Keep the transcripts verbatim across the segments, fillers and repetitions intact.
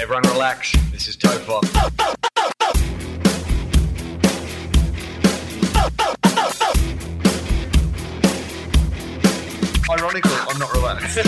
Everyone relax, this is Tofop. Ironically, I'm not relaxed.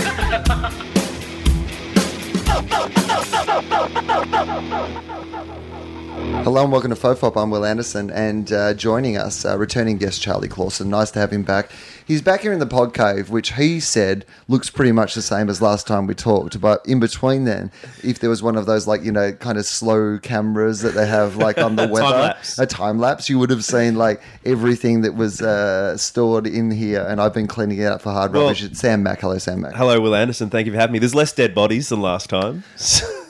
Hello and welcome to FOFOP. I'm Will Anderson, and uh, joining us, uh, returning guest Charlie Clausen. Nice to have him back. He's back here in the pod cave, which he said looks pretty much the same as last time we talked. But in between then, if there was one of those, like, you know, kind of slow cameras that they have, like, on the weather, time lapse. a time lapse, you would have seen, like, everything that was uh, stored in here. And I've been cleaning it up for hard well, rubbish. It's Sam Mac. Hello, Sam Mac. Hello, Will Anderson. Thank you for having me. There's less dead bodies than last time.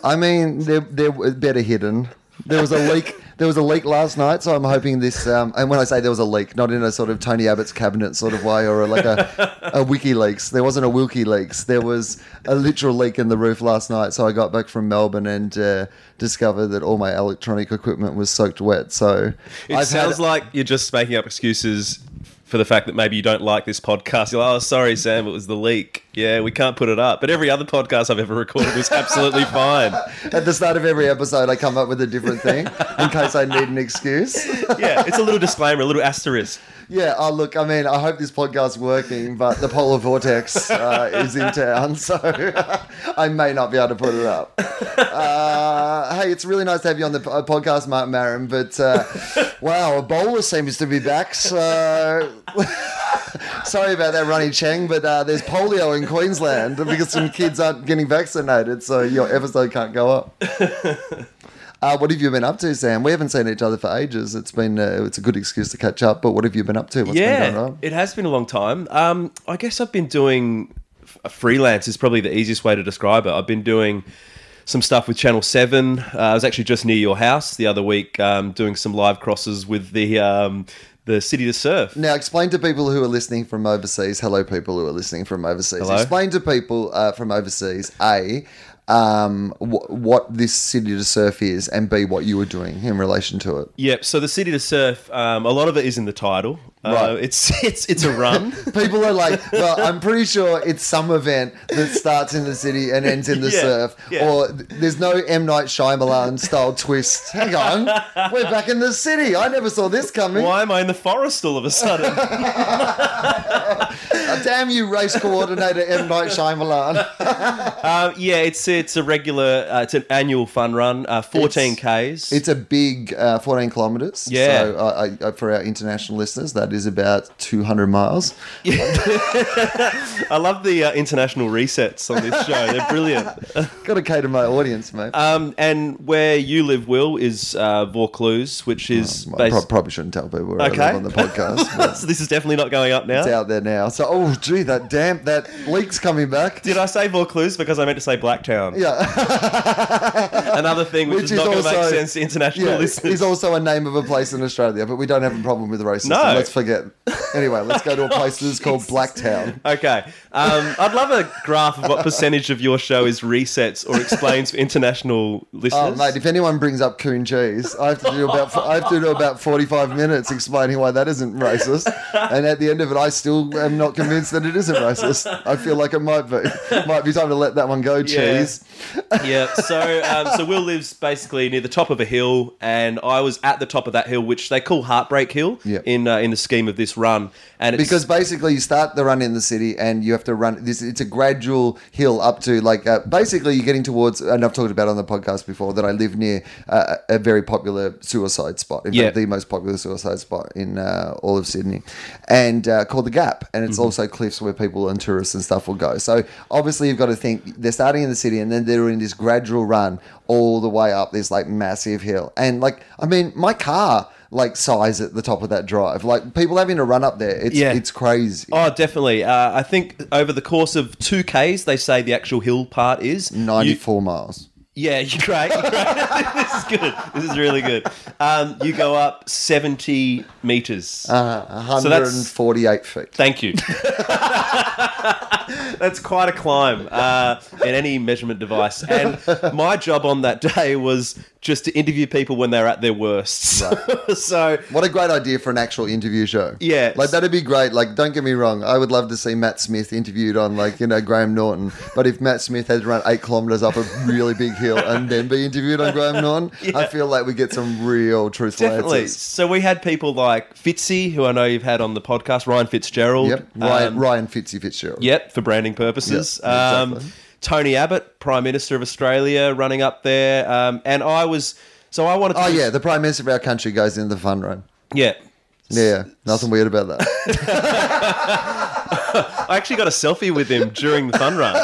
I mean, they're, they're better hidden. There was a leak. There was a leak last night, so I'm hoping this. Um, and when I say there was a leak, not in a sort of Tony Abbott's cabinet sort of way, or a, like a, a WikiLeaks. There wasn't a WikiLeaks. There was a literal leak in the roof last night. So I got back from Melbourne and uh, discovered that all my electronic equipment was soaked wet. So it I've sounds had, like you're just making up excuses for the fact that maybe you don't like this podcast. You're like, oh, sorry, Sam, it was the leak. Yeah, we can't put it up. But every other podcast I've ever recorded was absolutely fine. At the start of every episode, I come up with a different thing in case I need an excuse. Yeah, it's a little disclaimer, a little asterisk. Yeah, oh, look, I mean, I hope this podcast's working, but the polar vortex uh, is in town, so I may not be able to put it up. Uh, hey, it's really nice to have you on the podcast, Martin Maron, but uh, wow, Ebola seems to be back, so... Sorry about that, Ronnie Cheng, but uh, there's polio in Queensland because some kids aren't getting vaccinated, so your episode can't go up. Uh, what have you been up to, Sam? We haven't seen each other for ages. It's been uh, it's a good excuse to catch up, but what have you been up to? What's yeah, been going on? It has been a long time. Um, I guess I've been doing f- freelance is probably the easiest way to describe it. I've been doing some stuff with Channel seven. Uh, I was actually just near your house the other week um, doing some live crosses with the... Um, The City to Surf. Now, explain to people who are listening from overseas. Hello, people who are listening from overseas. Hello. Explain to people uh, from overseas, A, um, w- what this City to Surf is, and B, what you were doing in relation to it. Yep. So the City to Surf, um, a lot of it is in the title. Right. Uh, it's it's it's a run. People are like, well, I'm pretty sure it's some event that starts in the city and ends in the yeah, surf. Yeah. Or there's no M. Night Shyamalan style twist. Hang on, we're back in the city. I never saw this coming. Why am I in the forest all of a sudden? Damn you, race coordinator M. Night Shyamalan. um, yeah, it's it's a regular, uh, it's an annual fun run, uh, fourteen Ks. It's a big uh, fourteen kilometres. Yeah. So uh, I, for our international listeners, that is about two hundred miles. I love the uh, international resets on this show. They're brilliant. Got to cater my audience, mate. Um, and where you live, Will, is uh, Vaucluse, which is... Oh, based- I probably shouldn't tell people where okay. I live on the podcast. So this is definitely not going up now? It's out there now. So, oh, gee, that damp, that leak's coming back. Did I say Vaucluse? Because I meant to say Blacktown. Yeah. Another thing which, which is, is not going to make sense to international yeah, listeners. It's also a name of a place in Australia, but we don't have a problem with racism. No. Let's forget. Anyway, let's go to a place that is called Blacktown. Okay. Um, I'd love a graph of what percentage of your show is resets or explains for international listeners. Oh, mate, if anyone brings up coon cheese, I have to do about I have to do about forty-five minutes explaining why that isn't racist. And at the end of it, I still am not convinced that it isn't racist. I feel like it might be. It might be time to let that one go, yeah. Cheese. Yeah. So, um, so Will lives basically near the top of a hill, and I was at the top of that hill, which they call Heartbreak Hill yeah. in uh, in the scheme of this run, and it's because basically you start the run in the city and you have to run this. It's a gradual hill up to like uh, basically you're getting towards, and I've talked about on the podcast before that I live near uh, a very popular suicide spot, in yeah. fact the most popular suicide spot in uh, all of Sydney, and uh, called The Gap, and it's mm-hmm. also cliffs where people and tourists and stuff will go. So obviously you've got to think they're starting in the city and then they're in this gradual run all the way up this like massive hill, and like I mean my car like size at the top of that drive. Like people having to run up there. It's yeah. it's crazy. Oh, definitely. Uh, I think over the course of two Ks, they say the actual hill part is ninety-four you- miles. Yeah, you're great. You're great. This is good. This is really good. Um, you go up seventy metres. Uh, one hundred forty-eight so feet. Thank you. That's quite a climb uh, in any measurement device. And my job on that day was just to interview people when they're at their worst. Right. So, what a great idea for an actual interview show. Yeah. Like, that'd be great. Like, don't get me wrong. I would love to see Matt Smith interviewed on, like, you know, Graham Norton. But if Matt Smith had to run eight kilometres up a really big hill and then be interviewed on Graham Norton, yeah. I feel like we get some real truthful Definitely. answers. So we had people like Fitzy, who I know you've had on the podcast, Ryan Fitzgerald. Yep, Ryan, um, Ryan Fitzy Fitzgerald. Yep, for branding purposes. Yep, um, exactly. Tony Abbott, Prime Minister of Australia, running up there. Um, and I was... So I wanted to... Oh, yeah, the Prime Minister of our country goes into the fun run. Yeah. Yeah, nothing weird about that. I actually got a selfie with him during the fun run,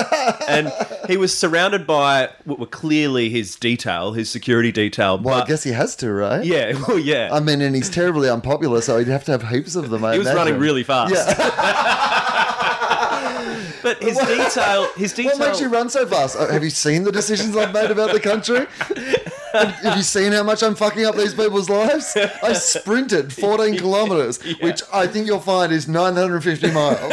and he was surrounded by what were clearly his detail, his security detail. Well, but I guess he has to, right? Yeah, well, yeah. I mean, and he's terribly unpopular, so he'd have to have heaps of them. I he was imagine. running really fast. Yeah. But his detail, his detail. What makes you run so fast? Have you seen the decisions I've made about the country? Have you seen how much I'm fucking up these people's lives? I sprinted fourteen kilometres, yeah. which I think you'll find is nine hundred fifty miles.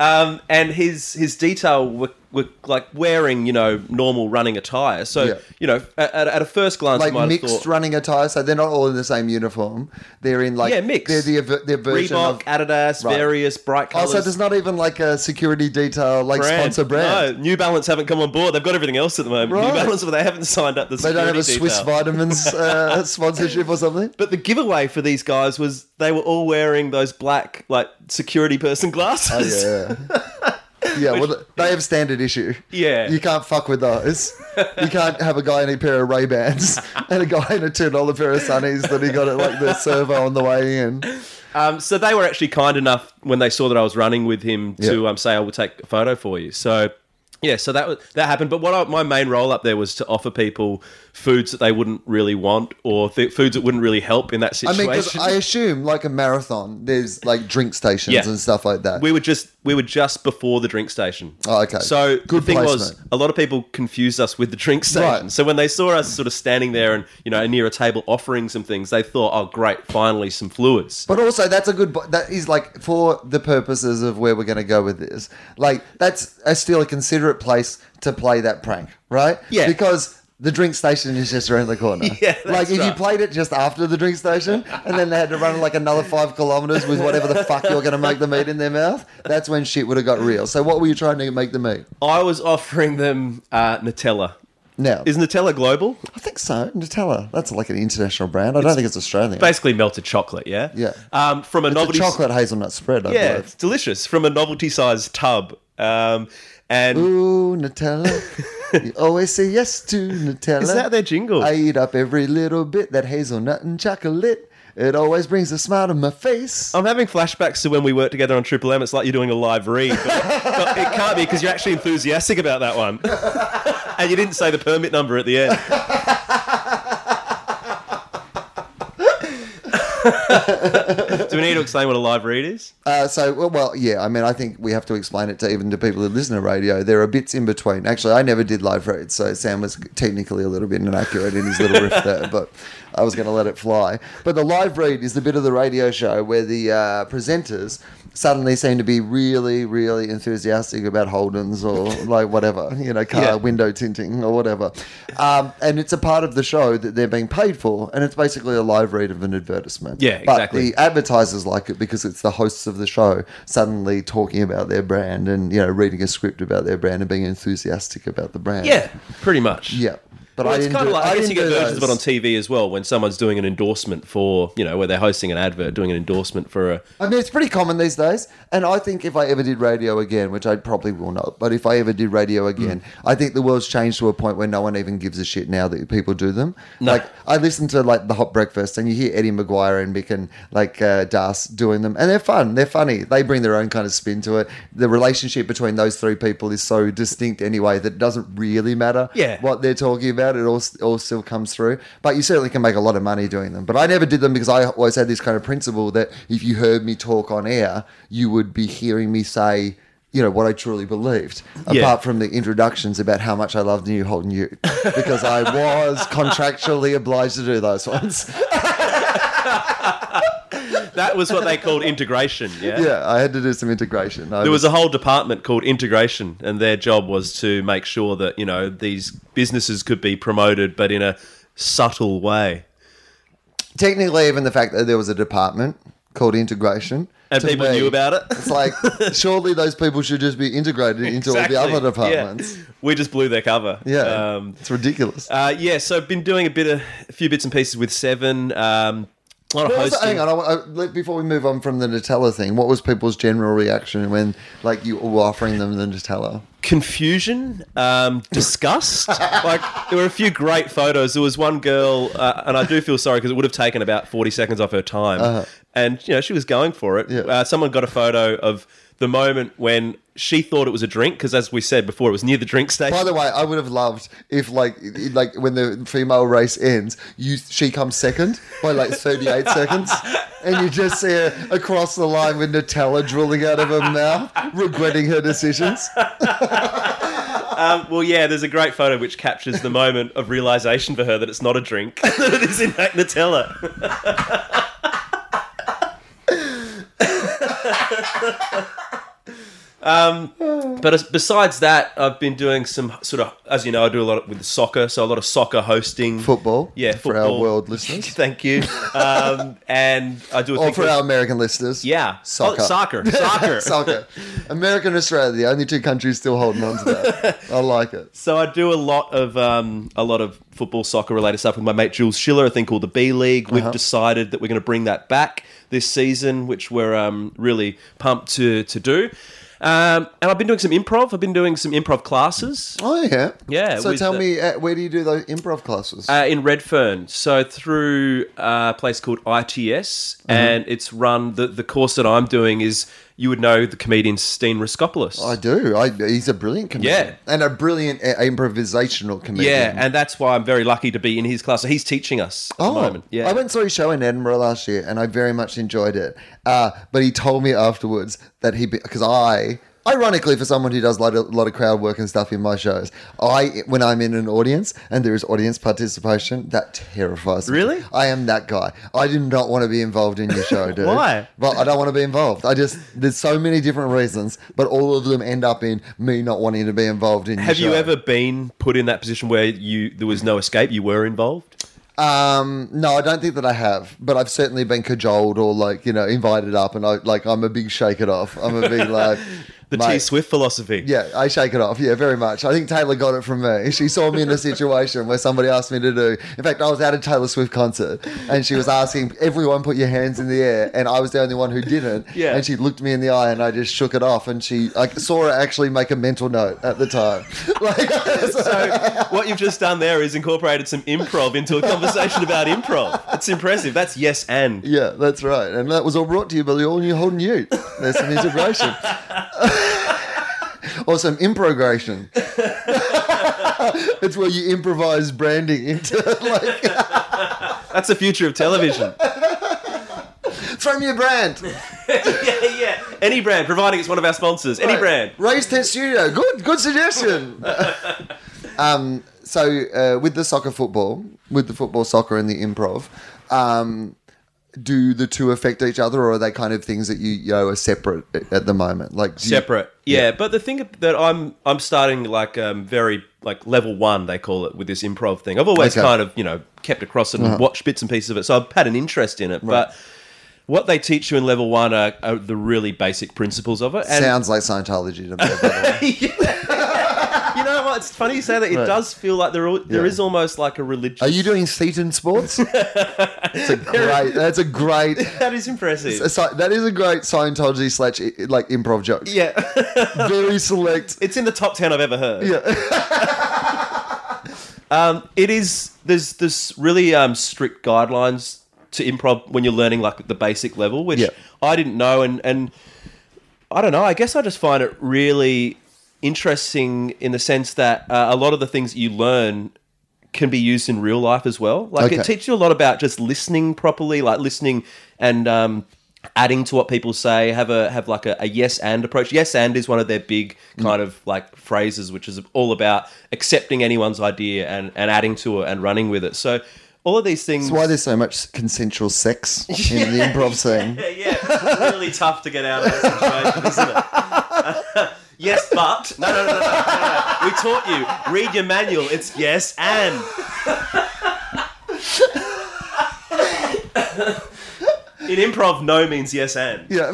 um, and his his detail were, were like wearing, you know, normal running attire. So, yeah. you know, at, at a first glance, like might mixed thought, running attire. So they're not all in the same uniform. They're in like yeah, mixed. They're the their version Reebok, of Adidas, right. various bright colours. Also, there's not even like a security detail like brand. sponsor brand. No, New Balance haven't come on board. They've got everything else at the moment. Right. New Balance, but they haven't signed up. The they don't have a detail. Swiss Vitamins uh, sponsorship or something. But the giveaway for these guys was they were all wearing those black, like, security person glasses. Oh, yeah. Yeah, Which, well, they have standard issue. Yeah. You can't fuck with those. You can't have a guy in a pair of Ray-Bans and a guy in a two dollar pair of Sunnies that he got at, like, the servo on the way in. Um, so they were actually kind enough when they saw that I was running with him yep. to um, say, I will take a photo for you. So... Yeah, so that that happened. But what I, my main role up there was to offer people foods that they wouldn't really want or th- foods that wouldn't really help in that situation. I mean, 'cause I assume like a marathon, there's like drink stations yeah. and stuff like that. We were just we were just before the drink station. Oh, okay. So Good the thing placement. was a lot of people confused us with the drink station. Right. So when they saw us sort of standing there and, you know, near a table offering some things, they thought, oh, great, finally some fluids. But also that's a good – that is like for the purposes of where we're going to go with this, like that's a still a considerate place to play that prank, right? Yeah. Because the drink station is just around the corner. Yeah, that's Like, if right. you played it just after the drink station and then they had to run like another five kilometres with whatever the fuck you're going to make them eat in their mouth, that's when shit would have got real. So what were you trying to make them eat? I was offering them uh, Nutella. Now, is Nutella global? I think so. Nutella, that's like an international brand. I it's don't think it's Australian. Basically melted chocolate, yeah? Yeah. Um, from a it's novelty... a chocolate hazelnut spread, I Yeah, believe. It's delicious. From a novelty-sized tub. Um... And Ooh, Nutella. You always say yes to Nutella. Is that their jingle? I eat up every little bit, that hazelnut and chocolate. It always brings a smile to my face. I'm having flashbacks to when we worked together on Triple M. It's like you're doing a live read. But, but it can't be because you're actually enthusiastic about that one. And you didn't say the permit number at the end. Do we need to explain what a live read is? Uh, so, well, well, yeah, I mean, I think we have to explain it to even to people who listen to radio. There are bits in between. Actually, I never did live reads, so Sam was technically a little bit inaccurate in his little riff there, but I was going to let it fly. But the live read is the bit of the radio show where the uh, presenters suddenly seem to be really, really enthusiastic about Holden's or like whatever, you know, car yeah. window tinting or whatever. Um, and it's a part of the show that they're being paid for, and it's basically a live read of an advertisement. Yeah, exactly. But the advertising like it because it's the hosts of the show suddenly talking about their brand and, you know, reading a script about their brand and being enthusiastic about the brand. Yeah, pretty much. Yeah. But well, I didn't do like, I, I guess you get versions of it on T V as well when someone's doing an endorsement for, you know, where they're hosting an advert, doing an endorsement for a... I mean, it's pretty common these days. And I think if I ever did radio again, which I probably will not, but if I ever did radio again, mm. I think the world's changed to a point where no one even gives a shit now that people do them. No. Like, I listen to, like, The Hot Breakfast and you hear Eddie McGuire and Mick and, like, uh, Das doing them. And they're fun. They're funny. They bring their own kind of spin to it. The relationship between those three people is so distinct anyway that it doesn't really matter yeah. what they're talking about. It all, all still comes through, but you certainly can make a lot of money doing them. But I never did them because I always had this kind of principle that if you heard me talk on air, you would be hearing me say you know, what I truly believed, apart yeah. from the introductions about how much I loved New Holden Ute, because I was contractually obliged to do those ones. That was what they called integration, yeah? Yeah, I had to do some integration. I there was, was a whole department called integration, and their job was to make sure that, you know, these businesses could be promoted, but in a subtle way. Technically, even the fact that there was a department called integration. And people me, knew about it. It's like, surely those people should just be integrated into exactly. all the other departments. Yeah. We just blew their cover. Yeah, um, it's ridiculous. Uh, yeah, so I've been doing a bit of a few bits and pieces with Seven. Um, Lot of was, hang on, I, I, before we move on from the Nutella thing, what was people's general reaction when, like, you were offering them the Nutella? Confusion, um, disgust. Like, there were a few great photos. There was one girl, uh, and I do feel sorry because it would have taken about forty seconds off her time, uh-huh. and you know she was going for it. Yeah. Uh, someone got a photo of the moment when she thought it was a drink, because as we said before, it was near the drink station. By the way, I would have loved if, like, like when the female race ends, you she comes second by like thirty-eight seconds, and you just see her across the line with Nutella drooling out of her mouth, regretting her decisions. Um, well, yeah, there's a great photo which captures the moment of realization for her that it's not a drink, that it is in fact Nutella. Um, but besides that, I've been doing some sort of, as you know, I do a lot with the soccer, so a lot of soccer hosting, football, yeah, football. For our world listeners, thank you. Um, and I do a or thing for our American listeners, yeah, soccer, oh, soccer, soccer, soccer. America and Australia, the only two countries still holding on to that. I like it. So I do a lot of um, a lot of football, soccer related stuff with my mate Jules Schiller. A thing called the B League. We've uh-huh. decided that we're going to bring that back this season, which we're um, really pumped to to do. Um, and I've been doing some improv. I've been doing some improv classes. Oh, yeah. Yeah. So tell the, me, uh, where do you do those improv classes? Uh, in Redfern. So through a place called I T S. Mm-hmm. And it's run, the, the course that I'm doing is, you would know the comedian Steen Raskopoulos. I do. I, he's a brilliant comedian. Yeah. And a brilliant uh, improvisational comedian. Yeah, and that's why I'm very lucky to be in his class. So he's teaching us at oh, the moment. Yeah. I went and saw his show in Edinburgh last year, and I very much enjoyed it. Uh, but he told me afterwards that he... Because I... Ironically, for someone who does a lot of crowd work and stuff in my shows, I when I'm in an audience and there is audience participation, that terrifies me. Really? I am that guy. I do not want to be involved in your show, dude. Why? But I don't want to be involved. I just there's so many different reasons, but all of them end up in me not wanting to be involved in your show. Have you ever been put in that position where you there was no escape, you were involved? Um, no, I don't think that I have, but I've certainly been cajoled or, like, you know, invited up, and I like I'm a big shake it off. I'm a big like the T Swift philosophy. Yeah, I shake it off. Yeah, very much. I think Taylor got it from me. She saw me in a situation where somebody asked me to do. In fact, I was at a Taylor Swift concert, and she was asking everyone put your hands in the air, and I was the only one who didn't. Yeah. And she looked me in the eye, and I just shook it off, and she I saw her actually make a mental note at the time. Like, so what you've just done there is incorporated some improv into a conversation. Conversation about improv. It's impressive. That's yes and. Yeah, that's right. And that was all brought to you by the all new Holden Ute. There's some integration. Or some improgration. It's where you improvise branding into, like. That's the future of television. Throw me a brand. yeah, yeah. Any brand, providing it's one of our sponsors. Any right. brand. Raise Test Studio. Good, good suggestion. um. So, uh, with the soccer football, with the football soccer and the improv, um, do the two affect each other, or are they kind of things that you, you know, are separate at the moment? Like Separate. You, yeah. yeah, but the thing that I'm I'm starting like um, very, like level one, they call it, with this improv thing. I've always okay. kind of, you know, kept across it and uh-huh. watched bits and pieces of it, so I've had an interest in it, right. but... What they teach you in level one are, are the really basic principles of it. And sounds like Scientology to me, by the way. yeah. You know what? It's funny you say that. It right. does feel like there, there yeah. is almost like a religious... Are you doing Thetan sports? That's a great... That's a great... That is impressive. A, that is a great Scientology slash like improv joke. Yeah. Very select. It's in the top ten I've ever heard. Yeah. um, it is... There's this really um, strict guidelines... to improv when you're learning like the basic level, which yep. I didn't know. And, and I don't know, I guess I just find it really interesting in the sense that uh, a lot of the things you learn can be used in real life as well. Like okay. it teaches you a lot about just listening properly, like listening and um, adding to what people say, have a have like a, a yes and approach. Yes and is one of their big kind mm. of like phrases, which is all about accepting anyone's idea and, and adding to it and running with it. So all of these things. That's why there's so much consensual sex in yeah, the improv scene. Yeah, yeah. It's really tough to get out of that situation, isn't it? Yes, but. No, no, no, no, no, no. We taught you. Read your manual. It's yes and. In improv, no means yes and. Yeah.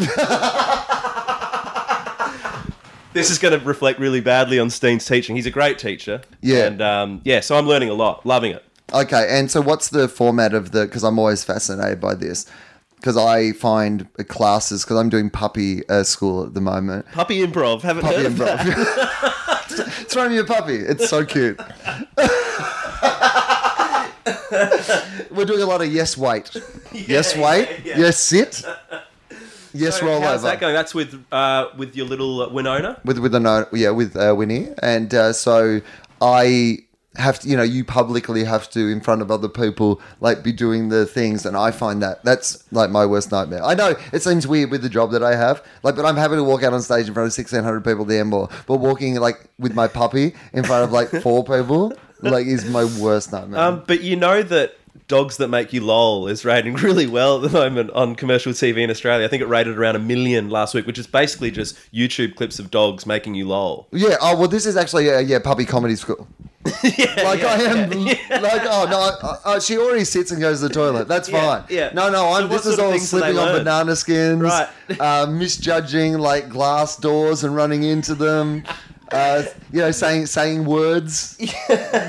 This is going to reflect really badly on Steen's teaching. He's a great teacher. Yeah. And um, yeah, so I'm learning a lot. Loving it. Okay, and so what's the format of the... Because I'm always fascinated by this. Because I find classes... Because I'm doing puppy uh, school at the moment. Puppy improv. Haven't puppy heard improv. Of that. Throw me a puppy. It's so cute. We're doing a lot of yes, wait. Yeah, yes, wait. Yeah, yeah. Yes, sit. Yes, so roll how's over. How's that going? That's with uh, with your little uh, Winona? With, with Winona, yeah, with uh, Winnie. And uh, so I... have to, you know, you publicly have to, in front of other people, like, be doing the things, and I find that that's like my worst nightmare. I know it seems weird with the job that I have, like, but I'm happy to walk out on stage in front of sixteen hundred people there and more, but walking like with my puppy in front of like four people like is my worst nightmare. Um, but you know that Dogs That Make You Lol is rating really well at the moment on commercial T V in Australia. I think it rated around a million last week, which is basically just YouTube clips of dogs making you lol. Yeah. Oh, well, this is actually a, yeah, puppy comedy school. yeah, like yeah, I am, yeah, yeah. like oh no, I, I, she already sits and goes to the toilet. That's yeah, fine. Yeah. No, no, I'm. So this is all slipping on banana skins, right. uh, misjudging like glass doors and running into them. Uh, you know, saying saying words,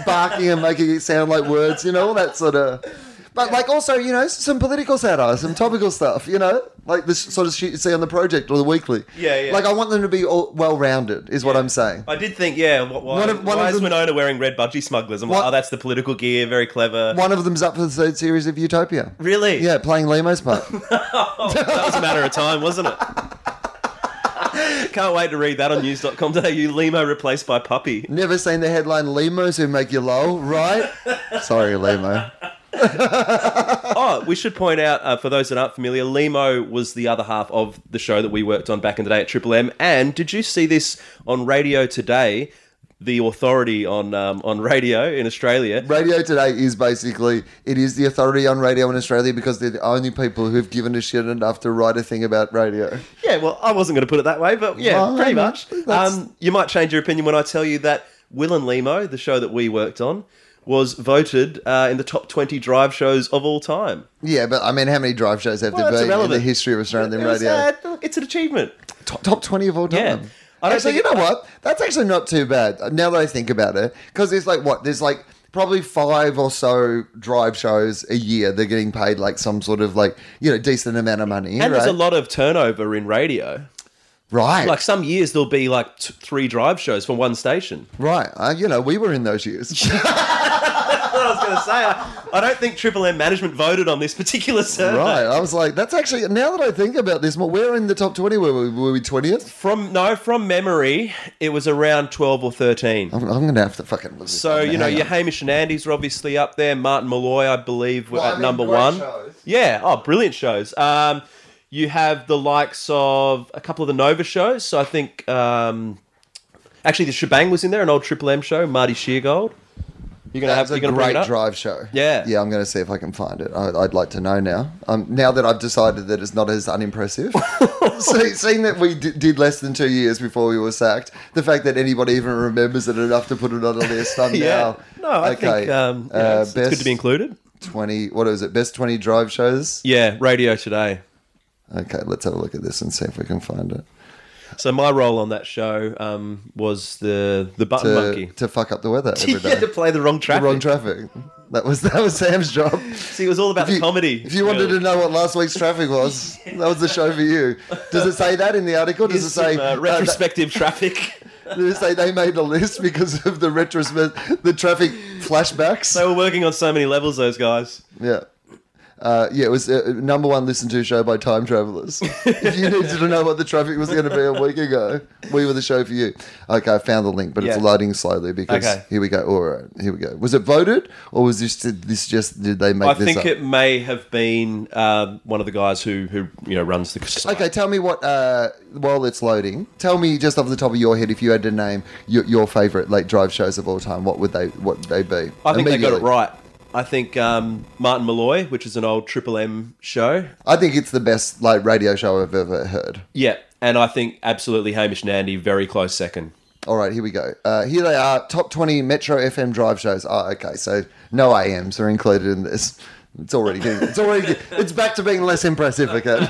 barking and making it sound like words. You know, all that sort of. But like also, you know, some political satire, some topical stuff. You know, like this sort of shit you see on The Project or The Weekly. Yeah, yeah. Like I want them to be all well-rounded, is yeah. what I'm saying. I did think, yeah. Why, one of, one why of is them, Winona wearing red budgie smugglers? I'm one, like, oh, that's the political gear. Very clever. One of them's up for the third series of Utopia. Really? Yeah, playing Lehmo's part. No, that was a matter of time, wasn't it? Can't wait to read that on news dot com dot a u. Lehmo replaced by puppy. Never seen the headline, Lehmos Who Make You Lol, right? Sorry, Lehmo. Oh, we should point out, uh, for those that aren't familiar, Lehmo was the other half of the show that we worked on back in the day at Triple M. And did you see this on Radio Today, the authority on um, on radio in Australia? Radio Today is basically, it is the authority on radio in Australia because they're the only people who've given a shit enough to write a thing about radio. Yeah, well, I wasn't going to put it that way, but yeah, well, pretty much. Um, you might change your opinion when I tell you that Will and Lehmo, the show that we worked on, was voted uh, in the top twenty drive shows of all time. Yeah, but I mean, how many drive shows have well, there been in the history of Australian it, it radio? Was, uh, it's an achievement. Top, top twenty of all time. Yeah. I don't actually, you know what? That's actually not too bad, now that I think about it. Because there's like, what? There's like probably five or so drive shows a year. They're getting paid like some sort of like, you know, decent amount of money. And right? there's a lot of turnover in radio. Right. Like some years there'll be like t- three drive shows for one station. Right. Uh, you know, we were in those years. That's what I was going to say. I, I don't think Triple M management voted on this particular survey. Right. I was like, that's actually, now that I think about this, we're in the top twenty. Were we, were we twentieth? From, no, from memory, it was around twelve or thirteen. I'm, I'm going to have to fucking... So, you know, your Hamish and Andy's are obviously up there. Martin Molloy, I believe, were well, at I mean, number one. Shows. Yeah. Oh, brilliant shows. Um... You have the likes of a couple of the Nova shows. So I think, um, actually, The Shebang was in there, an old Triple M show, Marty Sheargold. You're gonna That's have you're a gonna great drive show. Yeah, yeah. I'm gonna see if I can find it. I, I'd like to know now. Um, now that I've decided that it's not as unimpressive, see, seeing that we d- did less than two years before we were sacked, the fact that anybody even remembers it enough to put it on a list. I'm yeah. now. No, I okay. think um, yeah, uh, it's, it's good to be included. Twenty. What was it? Best twenty drive shows. Yeah, Radio Today. Okay, let's have a look at this and see if we can find it. So my role on that show um, was the the button to, monkey to fuck up the weather every day. Yeah, to play the wrong traffic. The wrong traffic. That was that was Sam's job. See, it was all about if the you, comedy. If you really. wanted to know what last week's traffic was, yeah. that was the show for you. Does it say that in the article? Does Here's it say some, uh, retrospective uh, traffic? They say they made a list because of the retrospect, the traffic flashbacks. They were working on so many levels, those guys. Yeah. Uh, yeah, it was a number one listened to show by time travelers. If you needed to know what the traffic was going to be a week ago, we were the show for you. Okay, I found the link, but yeah. it's loading slowly because okay. here we go. All right, here we go. Was it voted or was this this just did they make? I this think up? It may have been uh, one of the guys who who you know runs the site. Okay, tell me what uh, while it's loading. Tell me just off the top of your head, if you had to name your, your favorite late drive shows of all time, what would they what would they be? I think they got it right. I think um, Martin Molloy, which is an old Triple M show. I think it's the best like radio show I've ever heard. Yeah, and I think absolutely Hamish and Andy, very close second. All right, here we go. Uh, here they are, top twenty Metro F M drive shows. Oh, okay, so no A Ms are included in this. It's already good. It's already good. It's back to being less impressive again.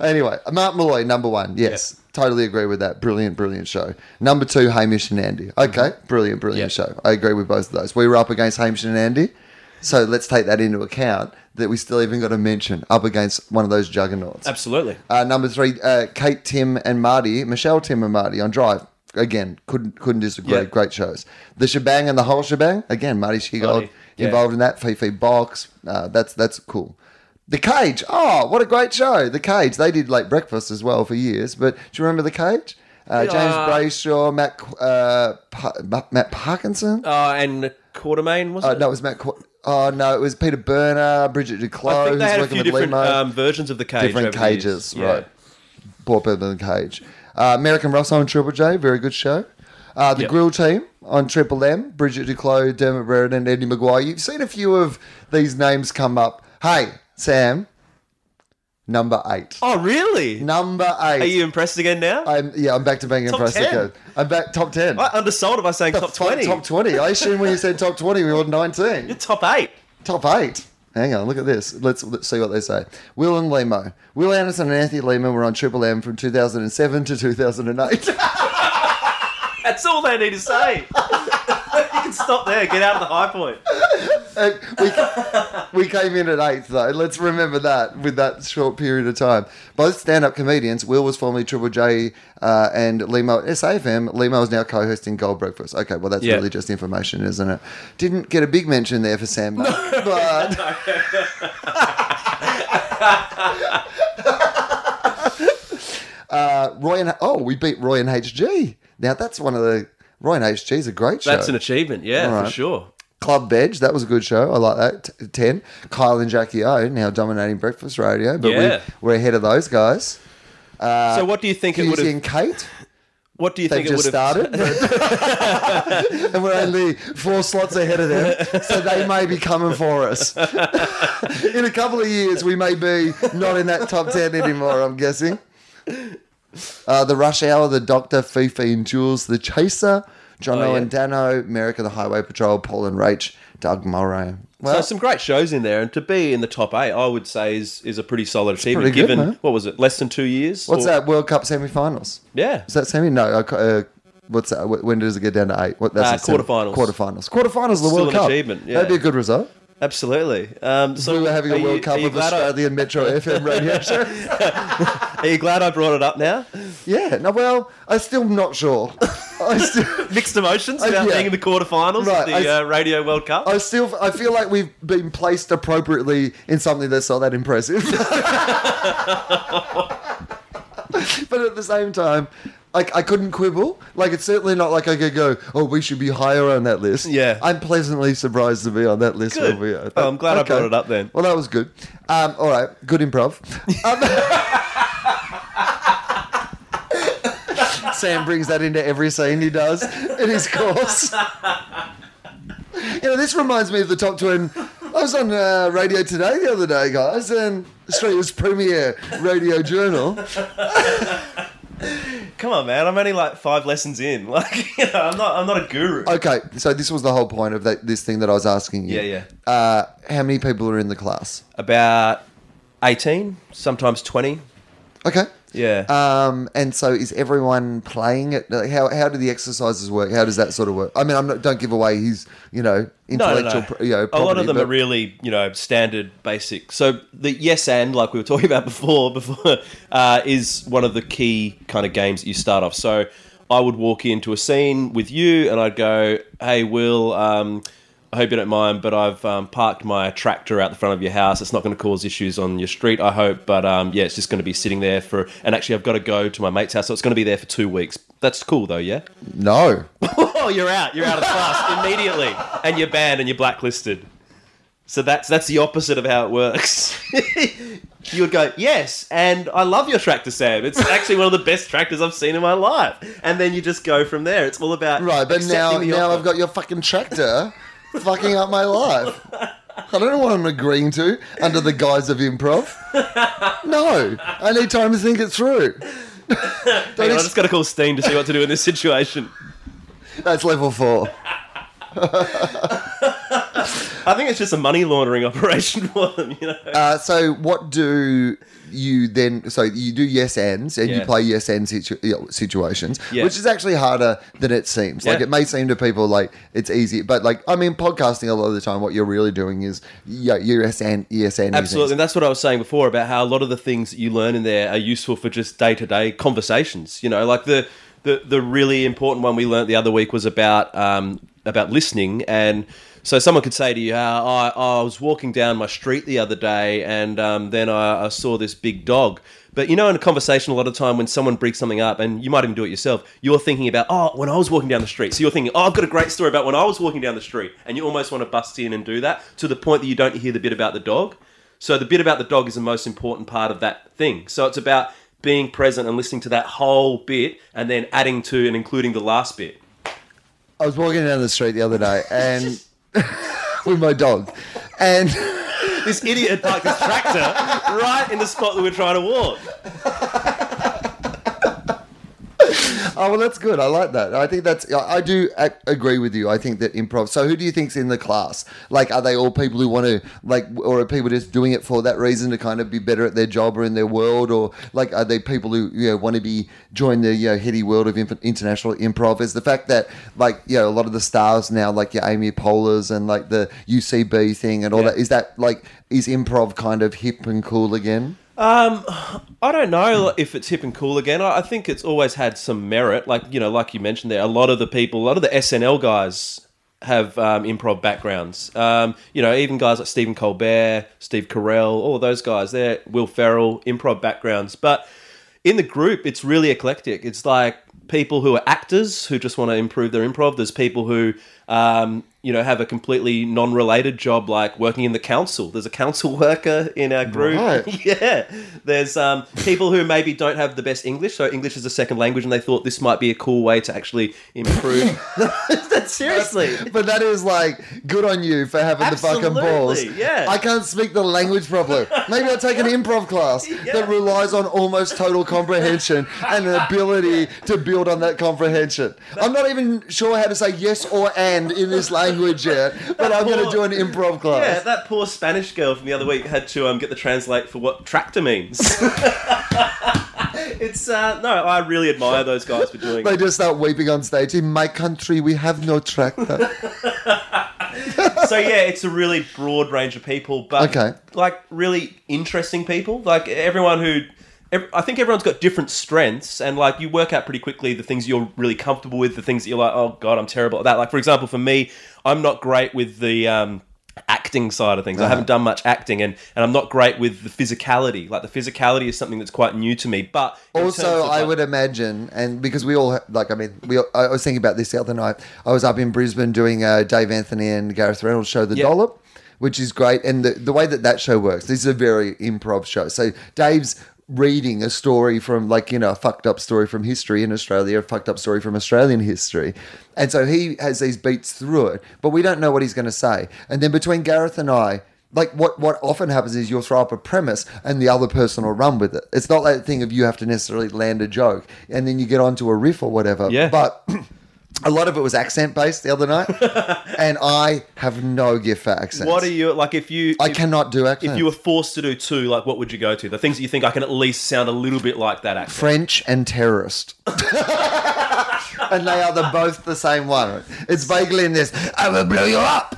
Anyway, Martin Molloy, number one, yes. Yep. Totally agree with that. Brilliant, brilliant show. Number two, Hamish and Andy. Okay, brilliant, brilliant yep. show. I agree with both of those. We were up against Hamish and Andy, so let's take that into account that we still even got a mention up against one of those juggernauts. Absolutely. Uh, number three, uh, Kate, Tim and Marty, Michelle, Tim and Marty on Drive. Again, couldn't couldn't disagree. Yep. Great shows. The Shebang and the Whole Shebang. Again, Marty Sheargold yeah. involved in that. Fifi Box. Uh, that's that's cool. The Cage. Oh, what a great show. The Cage. They did late breakfast as well for years. But do you remember The Cage? Uh, James uh, Brayshaw, Matt uh, pa- Matt Parkinson. Uh, and Quatermain, wasn't uh, it? No, it was Matt Qu- Oh, no, it was Peter Berner, Bridget Duclos. I think they had a few different um, versions of The Cage. Different cages, yeah. right. Poor people in The Cage. Uh, American Rosso on Triple J. Very good show. Uh, the yep. Grill Team on Triple M. Bridget Duclos, Dermot Brereton and Eddie McGuire. You've seen a few of these names come up. Hey. Sam, number eight. Oh, really? Number eight. Are you impressed again now? I'm yeah, I'm back to being top impressed ten. Again. I'm back top ten. I undersold it by saying the top twenty. Top twenty. I assume when you said top twenty, we were nineteen. You're top eight. Top eight. Hang on, look at this. Let's, let's see what they say. Will and Lehmo. Will Anderson and Anthony Lehmo were on Triple M from two thousand seven to two thousand eight. That's all they need to say. You can stop there. Get out of the high point. We, we came in at eighth, though. Let's remember that with that short period of time. Both stand-up comedians. Will was formerly Triple J uh, and Lehmo at S A F M. Lehmo is now co-hosting Gold Breakfast. Okay, well, that's yeah. really just information, isn't it? Didn't get a big mention there for Sam Mac, no. but... uh, Roy and... Oh, we beat Roy and H G. Now, that's one of the... Roy and H G is a great show. That's an achievement, yeah, right. for sure. Club Veg, that was a good show. I like that. T- ten. Kyle and Jackie O, now dominating breakfast radio, but yeah. we, we're ahead of those guys. Uh, so what do you think Husey it would have... and Kate. What do you They've think it would have... just started. And we're only four slots ahead of them, so they may be coming for us. In a couple of years, we may be not in that top ten anymore, I'm guessing. Uh, the Rush Hour, The Doctor, Fifi and Jules, The Chaser, Jono oh, yeah. and Dano, Merrick of the Highway Patrol, Paul and Rach, Doug Morrow. Well, so some great shows in there, and to be in the top eight, I would say is, is a pretty solid achievement. Pretty good, given man. What was it, less than two years? What's or? That World Cup semi-finals? Yeah, is that semi? No, uh, what's that? When does it get down to eight? What that's uh, quarterfinals. Quarterfinals. Quarterfinals of the Still World an Cup. Achievement. Yeah. That'd be a good result. Absolutely. Um, so we were having a World you, Cup of Australian I... Metro F M radio show. Are you glad I brought it up now? Yeah. No. Well, I'm still not sure. I still... Mixed emotions about yeah. being in the quarterfinals right. of the I... uh, Radio World Cup. I still, I feel like we've been placed appropriately in something that's not that impressive. But at the same time, like I couldn't quibble. Like it's certainly not like I could go, oh, we should be higher on that list. Yeah. I'm pleasantly surprised to be on that list. Good. Where we are. Oh, I'm glad okay. I brought it up then. Well, that was good. Um, all right. Good improv. Um, Sam brings that into every scene he does in his course. You know, this reminds me of the top ten. I was on uh, Radio Today the other day, guys, and Australia's premier radio journal. Come on, man! I'm only like five lessons in. Like, you know, I'm not. I'm not a guru. Okay, so this was the whole point of that, this thing that I was asking you. Yeah, yeah. Uh, how many people are in the class? About eighteen, sometimes twenty. Okay. Yeah. Um, and so is everyone playing it? Like how how do the exercises work? How does that sort of work? I mean, I'm not. Don't give away his, you know, intellectual. No, no, no. You know, property, a lot of them but- are really, you know, standard, basic. So the yes and, like we were talking about before, before uh, is one of the key kind of games that you start off. So I would walk into a scene with you, and I'd go, "Hey, Will, um, I hope you don't mind, but I've um, parked my tractor out the front of your house. It's not going to cause issues on your street, I hope. But um, yeah, it's just going to be sitting there for... And actually, I've got to go to my mate's house, so it's going to be there for two weeks. That's cool, though, yeah? No. Oh, you're out. You're out of class immediately. And you're banned and you're blacklisted. So that's that's the opposite of how it works. You would go, yes, and I love your tractor, Sam. It's actually one of the best tractors I've seen in my life. And then you just go from there. It's all about... Right, but now, now I've got your fucking tractor... fucking up my life. I don't know what I'm agreeing to under the guise of improv. No, I need time to think it through. Hang on, ex- I just got to call Steen to see what to do in this situation. That's level four. I think it's just a money laundering operation for them, you know. Uh, so what do you then... So you do yes ands and yeah. you play yes and situ- situations, yeah. which is actually harder than it seems. Yeah. Like it may seem to people like it's easy, but like, I mean, podcasting a lot of the time, what you're really doing is you know, yes and yes and. Absolutely. And that's what I was saying before about how a lot of the things that you learn in there are useful for just day-to-day conversations. You know, like the the, the really important one we learned the other week was about um, about listening and... So someone could say to you, oh, I, I was walking down my street the other day and um, then I, I saw this big dog. But, you know, in a conversation a lot of the time when someone brings something up, and you might even do it yourself, you're thinking about, oh, when I was walking down the street. So you're thinking, oh, I've got a great story about when I was walking down the street. And you almost want to bust in and do that to the point that you don't hear the bit about the dog. So the bit about the dog is the most important part of that thing. So it's about being present and listening to that whole bit and then adding to and including the last bit. I was walking down the street the other day and... with my dog, and this idiot parked his tractor right in the spot that we're trying to walk. Oh well, that's good. I like that. I think that's. I do agree with you. I think that improv. So who do you think's in the class? Like, are they all people who want to like, or are people just doing it for that reason to kind of be better at their job or in their world, or like, are they people who you know want to be join the you know heady world of international improv? Is the fact that like you know a lot of the stars now, like your Amy Poehler's and like the U C B thing and all yeah. that, is that like is improv kind of hip and cool again? Um, I don't know if it's hip and cool again. I think it's always had some merit. Like, you know, like you mentioned there, a lot of the people, a lot of the S N L guys have um, improv backgrounds. Um, you know, even guys like Stephen Colbert, Steve Carell, all of those guys, they're Will Ferrell, improv backgrounds. But in the group, it's really eclectic. It's like people who are actors who just want to improve their improv. There's people who... Um, you know, have a completely non-related job like working in the council. There's a council worker in our group. Right. Yeah. There's um, people who maybe don't have the best English, so English is a second language, and they thought this might be a cool way to actually improve. That's seriously. But that is like, good on you for having Absolutely, the fucking balls. Yeah. I can't speak the language properly. Maybe I'll take an improv class yeah. that relies on almost total comprehension and an ability to build on that comprehension. I'm not even sure how to say yes or and in this language. Language yet, but I'm going to do an improv class. Yeah, that poor Spanish girl from the other week had to um, get the translate for what tractor means. It's uh, no, I really admire those guys for doing they it. They just start weeping on stage. In my country, we have no tractor. So yeah, it's a really broad range of people, but okay. like really interesting people. Like everyone who, every, I think everyone's got different strengths, and like you work out pretty quickly the things you're really comfortable with, the things that you're like, oh god, I'm terrible at that. Like for example, for me. I'm not great with the um, acting side of things. Uh-huh. I haven't done much acting, and, and I'm not great with the physicality. Like, the physicality is something that's quite new to me. But also, I like- would imagine, and because we all, like, I mean, we. All, I was thinking about this the other night. I was up in Brisbane doing uh, Dave Anthony and Gareth Reynolds' show, The yep. Dollop. Which is great. And the, the way that that show works, this is a very improv show. So Dave's reading a story from like, you know, a fucked up story from history in Australia, a fucked up story from Australian history. And so he has these beats through it, but we don't know what he's going to say. And then between Gareth and I, like what, what often happens is you'll throw up a premise and the other person will run with it. It's not that thing of you have to necessarily land a joke and then you get onto a riff or whatever. Yeah. But... a lot of it was accent-based the other night, and I have no gift for accents. What are you, like if you... I if, cannot do accents. If you were forced to do two, like what would you go to? The things that you think I can at least sound a little bit like that accent. French and terrorist. And they are the, both the same one. It's vaguely in this, I will blow you up.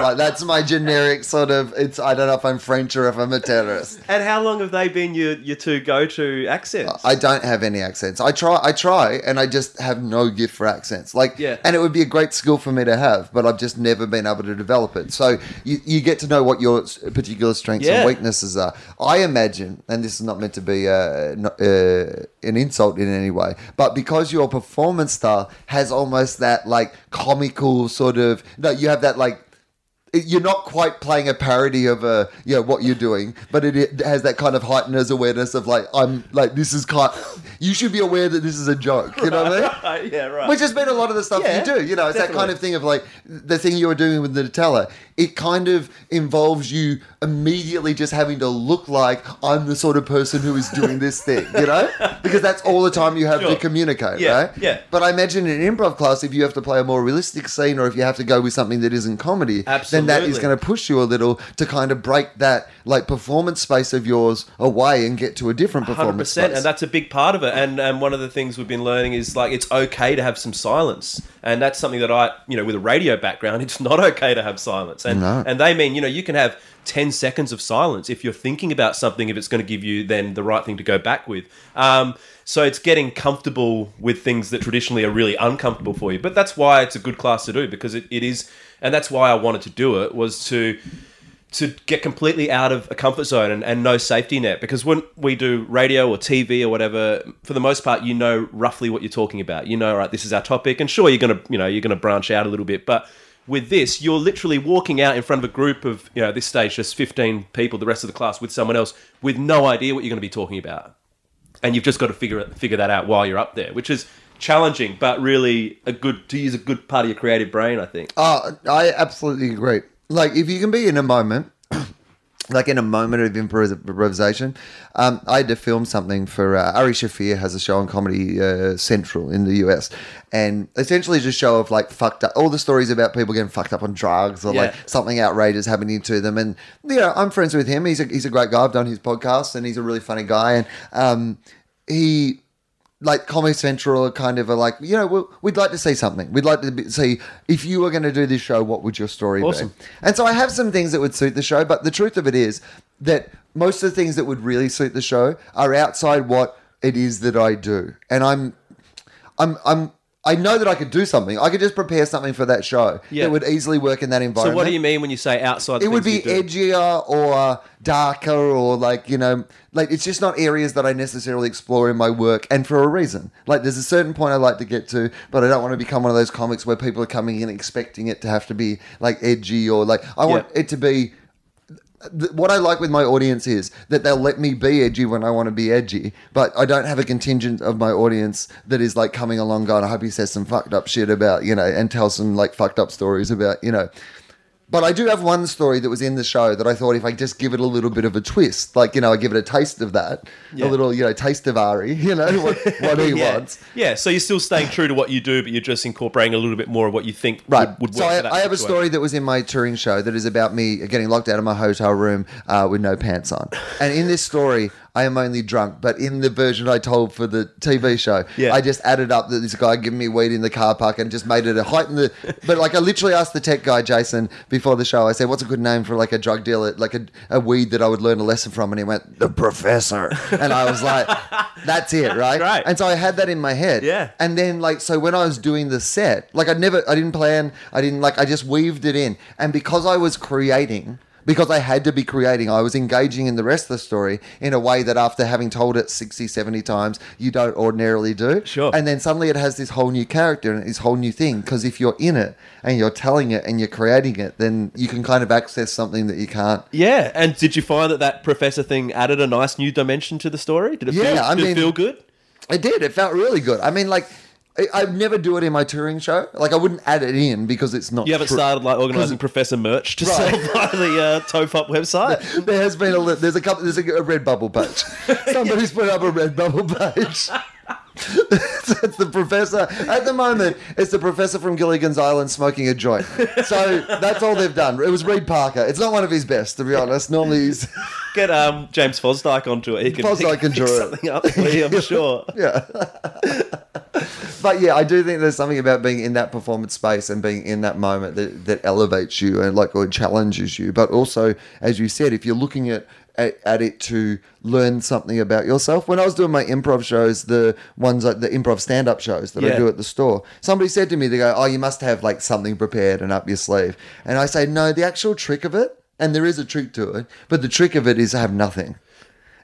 Like, that's my generic sort of, it's, I don't know if I'm French or if I'm a terrorist. And how long have they been your, your two go-to accents? I don't have any accents. I try, I try, and I just have no gift for accents. Like, yeah. And it would be a great skill for me to have, but I've just never been able to develop it. So you, you get to know what your particular strengths yeah. and weaknesses are. I imagine, and this is not meant to be uh, not, uh, an insult in any way, but because your performance style has almost that, like, comical sort of, no, you have that, like, you're not quite playing a parody of a, you know, what you're doing, but it, it has that kind of heightened awareness of like, I'm like, this is kind of, you should be aware that this is a joke, you know right, what I mean? Yeah, right. Which has been a lot of the stuff yeah, you do, you know, it's definitely. That kind of thing of like the thing you were doing with the Nutella. It kind of involves you immediately just having to look like I'm the sort of person who is doing this thing, you know? Because that's all the time you have sure. to communicate, yeah, right? Yeah. But I imagine in an improv class, if you have to play a more realistic scene or if you have to go with something that isn't comedy, absolutely. Then that is going to push you a little to kind of break that like performance space of yours away and get to a different performance space. one hundred percent, and that's a big part of it. And and one of the things we've been learning is like it's okay to have some silence, and that's something that I, you know, with a radio background, it's not okay to have silence. And no. and they mean, you know, you can have ten seconds of silence if you're thinking about something, if it's going to give you then the right thing to go back with. Um, so it's getting comfortable with things that traditionally are really uncomfortable for you. But that's why it's a good class to do, because it, it is, and that's why I wanted to do it, was to to get completely out of a comfort zone and, and no safety net. Because when we do radio or T V or whatever, for the most part, you know roughly what you're talking about. You know, right, this is our topic, and sure, you're gonna, you know, you're gonna branch out a little bit, but with this, you're literally walking out in front of a group of, you know, at this stage, just fifteen people, the rest of the class with someone else with no idea what you're going to be talking about. And you've just got to figure it, figure that out while you're up there, which is challenging, but really a good, to use a good part of your creative brain, I think. Oh, I absolutely agree. Like, if you can be in a moment, like in a moment of improvisation, um, I had to film something for uh, Ari Shafir has a show on Comedy uh, Central in the U S, and essentially it's a show of like fucked up, all the stories about people getting fucked up on drugs or yeah. like something outrageous happening to them. And you know, I'm friends with him. He's a, he's a great guy. I've done his podcast, and he's a really funny guy. And um, he. Like Comedy Central are kind of a like, you know, we'd like to see something. We'd like to see, if you were going to do this show, what would your story awesome. Be? And so I have some things that would suit the show, but the truth of it is that most of the things that would really suit the show are outside what it is that I do. And I'm, I'm, I'm, I know that I could do something. I could just prepare something for that show. Yeah. It would easily work in that environment. So what do you mean when you say outside the It would be edgier or darker or like, you know, like it's just not areas that I necessarily explore in my work, and for a reason. Like there's a certain point I like to get to, but I don't want to become one of those comics where people are coming in expecting it to have to be like edgy or like I want yeah. it to be... What I like with my audience is that they'll let me be edgy when I want to be edgy, but I don't have a contingent of my audience that is like coming along going, I hope he says some fucked up shit about, you know, and tells some like fucked up stories about, you know. But I do have one story that was in the show that I thought if I just give it a little bit of a twist, like, you know, I give it a taste of that, yeah. a little, you know, taste of Ari, you know, what, what he yeah. wants. Yeah, so you're still staying true to what you do, but you're just incorporating a little bit more of what you think right. would, would work. So I, that I have a story that was in my touring show that is about me getting locked out of my hotel room uh, with no pants on. And in this story... I am only drunk, but in the version I told for the T V show, yeah. I just added up that this guy giving me weed in the car park and just made it a heighten the. But like I literally asked the tech guy Jason before the show. I said, "What's a good name for like a drug dealer, like a, a weed that I would learn a lesson from?" And he went, "The Professor," and I was like, "That's it, right?" Right. And so I had that in my head. Yeah. And then like so when I was doing the set, like I never, I didn't plan, I didn't like, I just weaved it in, and because I was creating. Because I had to be creating. I was engaging in the rest of the story in a way that after having told it sixty, seventy times, you don't ordinarily do. Sure. And then suddenly it has this whole new character and this whole new thing. Because if you're in it and you're telling it and you're creating it, then you can kind of access something that you can't. Yeah. And did you find that that Professor thing added a nice new dimension to the story? Did it, yeah, feel, I did mean, it feel good? It did. It felt really good. I mean, like... I'd never do it in my touring show. Like, I wouldn't add it in because it's not. You haven't true. started like organising Professor merch to right. sell by the uh, Tofop website. There has been a li- there's a couple there's a Redbubble page. Somebody's put up a Redbubble page. That's the Professor. At the moment, it's the Professor from Gilligan's Island smoking a joint. So that's all they've done. It was Reed Parker. It's not one of his best, to be honest. Normally he's... Get um, James Fosdyke onto it. He can Fosdyke pick, can draw pick it. something up for you, I'm sure. Yeah. But yeah, I do think there's something about being in that performance space and being in that moment that, that elevates you and like or challenges you. But also, as you said, if you're looking at At, at it to learn something about yourself. When I was doing my improv shows, the ones like the improv stand-up shows that yeah. I do at the store, somebody said to me, they go, oh, you must have like something prepared and up your sleeve. And I say, no, the actual trick of it, and there is a trick to it, but the trick of it is I have nothing.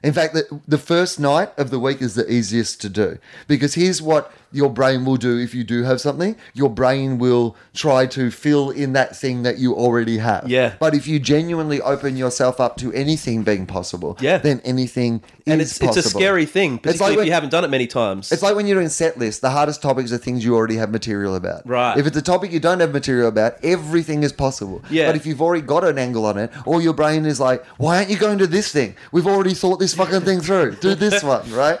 In fact, the, the first night of the week is the easiest to do, because here's what your brain will do if you do have something. Your brain will try to fill in that thing that you already have. Yeah. But if you genuinely open yourself up to anything being possible, yeah. then anything and is it's, possible. And it's a scary thing, particularly it's like when, if you haven't done it many times. It's like when you're doing set lists, the hardest topics are things you already have material about. Right. If it's a topic you don't have material about, everything is possible. Yeah. But if you've already got an angle on it, or your brain is like, why aren't you going to this thing? We've already thought this fucking thing through. Do this one, right?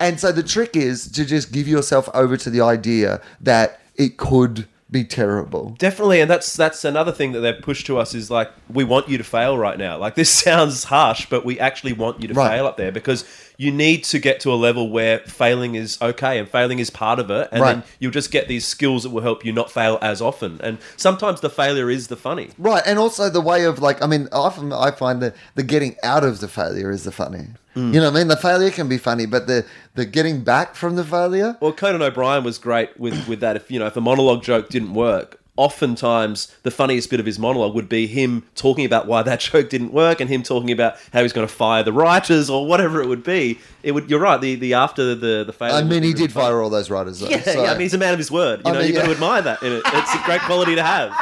And so the trick is to just give yourself over to the idea that it could be terrible. Definitely, and that's that's another thing that they've pushed to us is like, we want you to fail right now. Like, this sounds harsh, but we actually want you to right. fail up there, because you need to get to a level where failing is okay and failing is part of it, and right. then you'll just get these skills that will help you not fail as often. And sometimes the failure is the funny. Right, and also the way of like, I mean, often I find that the getting out of the failure is the funny. You know what I mean? The failure can be funny, but the, the getting back from the failure... Well, Conan O'Brien was great with, with that. If you know, if a monologue joke didn't work, oftentimes the funniest bit of his monologue would be him talking about why that joke didn't work and him talking about how he's going to fire the writers or whatever it would be. It would. You're right, the, the after the, the failure... I mean, he did fire all those writers, though. Yeah, so. yeah, I mean, he's a man of his word. You I know, mean, you've yeah. got to admire that in it. It's a great quality to have.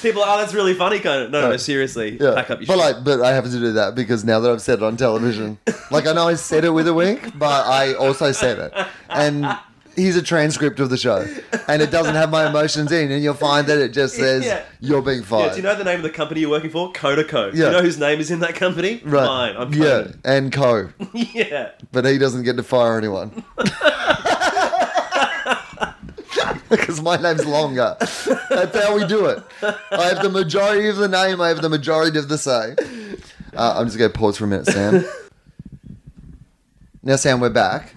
People are, oh, that's really funny, kind of. No, no, no seriously. Yeah. Pack up your but, shit. Like, but I have to do that because now that I've said it on television. Like, I know I said it with a wink, but I also said it. And here's a transcript of the show. And it doesn't have my emotions in. And you'll find that it just says, yeah. you're being fired. Yeah, do you know the name of the company you're working for? Codaco. Yeah. Do you know whose name is in that company? Right. Mine. I'm Conan. Yeah, and Co. yeah. But he doesn't get to fire anyone. Because my name's longer. That's how we do it. I have the majority of the name. I have the majority of the say. Uh, I'm just going to pause for a minute, Sam. Now, Sam, we're back.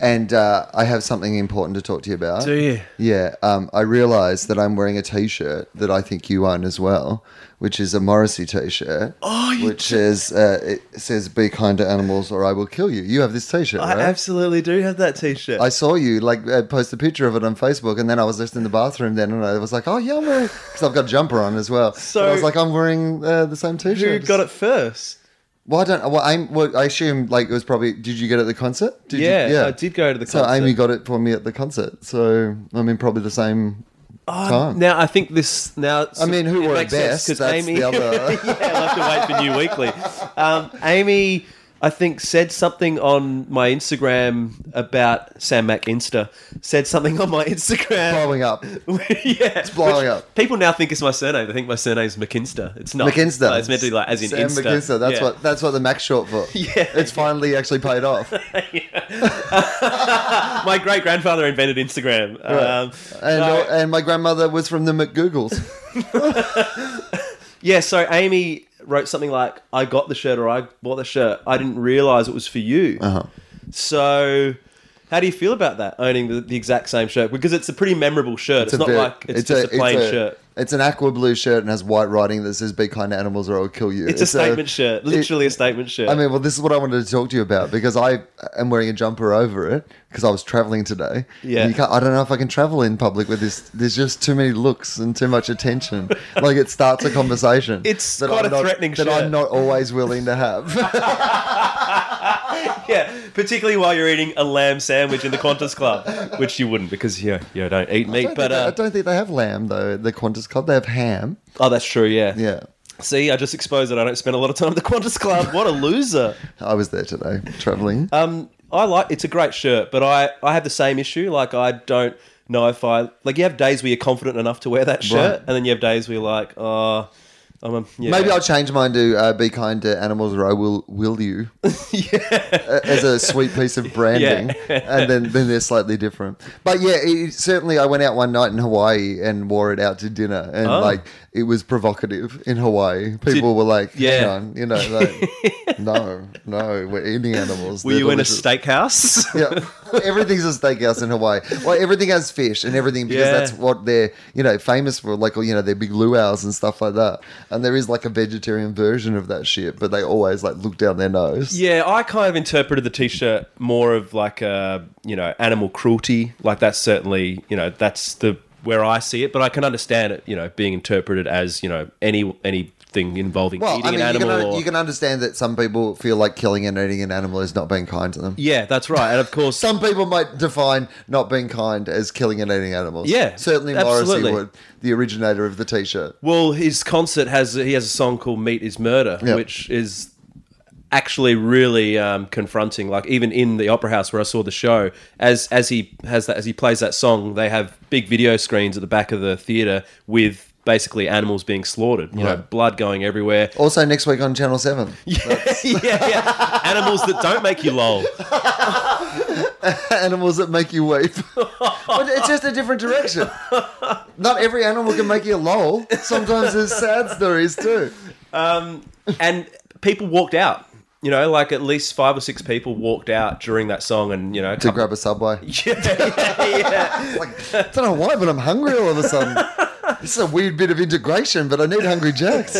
And uh, I have something important to talk to you about. Do you? Yeah. Um, I realised that I'm wearing a T-shirt that I think you own as well, which is a Morrissey T-shirt. Oh, you Which do. is, uh, it says, be kind to animals or I will kill you. You have this T-shirt, I right? I absolutely do have that T-shirt. I saw you, like, post a picture of it on Facebook, and then I was just in the bathroom then, and I was like, oh, yeah, I'm wearing... Because I've got a jumper on as well. So and I was like, I'm wearing uh, the same T-shirt. Who got it first? Well, I don't. Well, I well, I assume like it was probably. Did you get it at the concert? Did yeah, you, yeah, I did go to the concert. So Amy got it for me at the concert. So I mean, probably the same oh, time. Now I think this. Now I mean, who were best? Because Amy. The other. yeah, I'll have to wait for New Weekly. Um, Amy, I think, said something on my Instagram about Sam Mac Insta. Said something on my Instagram. It's blowing up. yeah. It's blowing up. People now think it's my surname. They think my surname's McInsta. It's not. McInsta. No, it's meant to be like as in Sam Insta. McInsta. That's, yeah. what, that's what the Mac's short for. yeah. It's finally actually paid off. My great-grandfather invented Instagram. Right. Um, and, no. and my grandmother was from the McGoogles. yeah, so Amy... wrote something like, I got the shirt or I bought the shirt. I didn't realise it was for you. Uh-huh. So, how do you feel about that, owning the, the exact same shirt? Because it's a pretty memorable shirt. It's, it's not bit, like it's, it's just a, a plain it's a, shirt. It's an aqua blue shirt and has white writing that says, be kind to animals or I'll kill you. It's, it's a statement a, shirt. Literally it, a statement shirt. I mean, well, this is what I wanted to talk to you about because I am wearing a jumper over it because I was travelling today. Yeah. You can't, I don't know if I can travel in public with this. There's just too many looks and too much attention. Like it starts a conversation. It's quite I'm a not, threatening that shirt. That I'm not always willing to have. yeah. Particularly while you're eating a lamb sandwich in the Qantas Club, which you wouldn't because you, you don't eat meat. I don't but uh, they, I don't think they have lamb, though, the Qantas Club. They have ham. Oh, that's true, yeah. Yeah. See, I just exposed it. I don't spend a lot of time at the Qantas Club. What a loser. I was there today, travelling. Um, I like... It's a great shirt, but I, I have the same issue. Like, I don't know if I... Like, you have days where you're confident enough to wear that shirt, right. and then you have days where you're like, oh... I'm a, yeah. Maybe I'll change mine to uh, be kind to animals or I will will you yeah. as a sweet piece of branding yeah. and then, then they're slightly different. But yeah, it, certainly I went out one night in Hawaii and wore it out to dinner and oh. like it was provocative in Hawaii. People Did, were like, yeah. on, you know, like, no, no, we're eating animals. Were they're you delicious. In a steakhouse? yeah. Everything's a steakhouse in Hawaii. Well, everything has fish and everything because yeah. that's what they're, you know, famous for, like, you know, their big luau's and stuff like that. And there is like a vegetarian version of that shit, but they always like look down their nose. Yeah, I kind of interpreted the t-shirt more of like a, you know, animal cruelty. Like that's certainly, you know, that's the where I see it, but I can understand it, you know, being interpreted as, you know, any any thing involving well, eating I mean, an animal. You can, or... you can understand that some people feel like killing and eating an animal is not being kind to them. Yeah, that's right. And of course... some people might define not being kind as killing and eating animals. Yeah, certainly absolutely. Morrissey would, the originator of the T-shirt. Well, his concert has... he has a song called Meat is Murder, yep. which is... actually really um, confronting, like even in the Opera House where I saw the show, as as he has that, as he plays that song, they have big video screens at the back of the theatre with basically animals being slaughtered, you right. know, blood going everywhere. Also next week on Channel seven. Yeah, yeah, yeah. Animals that don't make you lol. Animals that make you weep. But it's just a different direction. Not every animal can make you lol. Sometimes there's sad stories too. Um, and people walked out. You know, like at least five or six people walked out during that song and, you know... to grab a Subway. Yeah, yeah, yeah. Like, I don't know why, but I'm hungry all of a sudden. This is a weird bit of integration, but I need Hungry Jacks.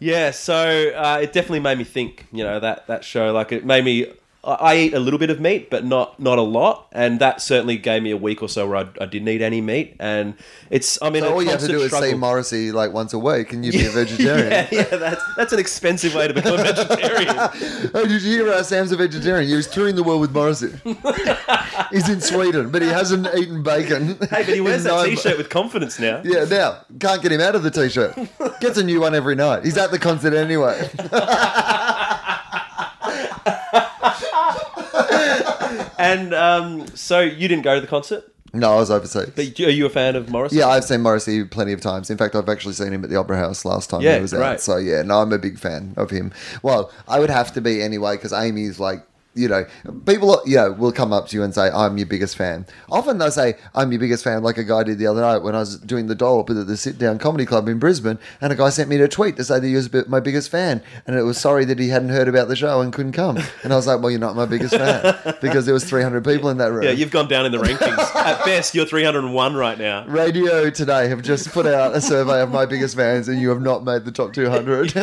Yeah, so uh, it definitely made me think, you know, that, that show. Like, it made me... I, I eat a little bit of meat, but not, not a lot. And that certainly gave me a week or so where I, I didn't eat any meat. And it's... I mean, so all you have to do is struggle. See Morrissey like once a week and you'd yeah, be a vegetarian. Yeah, yeah, that's, that's an expensive way to become a vegetarian. Oh, did you hear uh, Sam's a vegetarian? He was touring the world with Morrissey. He's in Sweden, but he hasn't eaten bacon. Hey, but he wears that nine... T-shirt with confidence now. Yeah, now. Can't get him out of the T-shirt. Gets a new one every night. He's at the concert anyway. And um, so you didn't go to the concert? No, I was overseas. But are you a fan of Morrissey? Yeah, I've seen Morrissey plenty of times. In fact, I've actually seen him at the Opera House last time yeah, he was out. Right. So yeah, no, I'm a big fan of him. Well, I would have to be anyway because Amy's like, you know, people, you know, will come up to you and say, I'm your biggest fan. Often they'll say, I'm your biggest fan, like a guy did the other night when I was doing the dollop at the Sit Down Comedy Club in Brisbane, and a guy sent me a tweet to say that he was my biggest fan, and it was sorry that he hadn't heard about the show and couldn't come. And I was like, well, you're not my biggest fan, because there was three hundred people in that room. Yeah, you've gone down in the rankings. At best, you're three hundred one right now. Radio Today have just put out a survey of my biggest fans, and you have not made the top two hundred.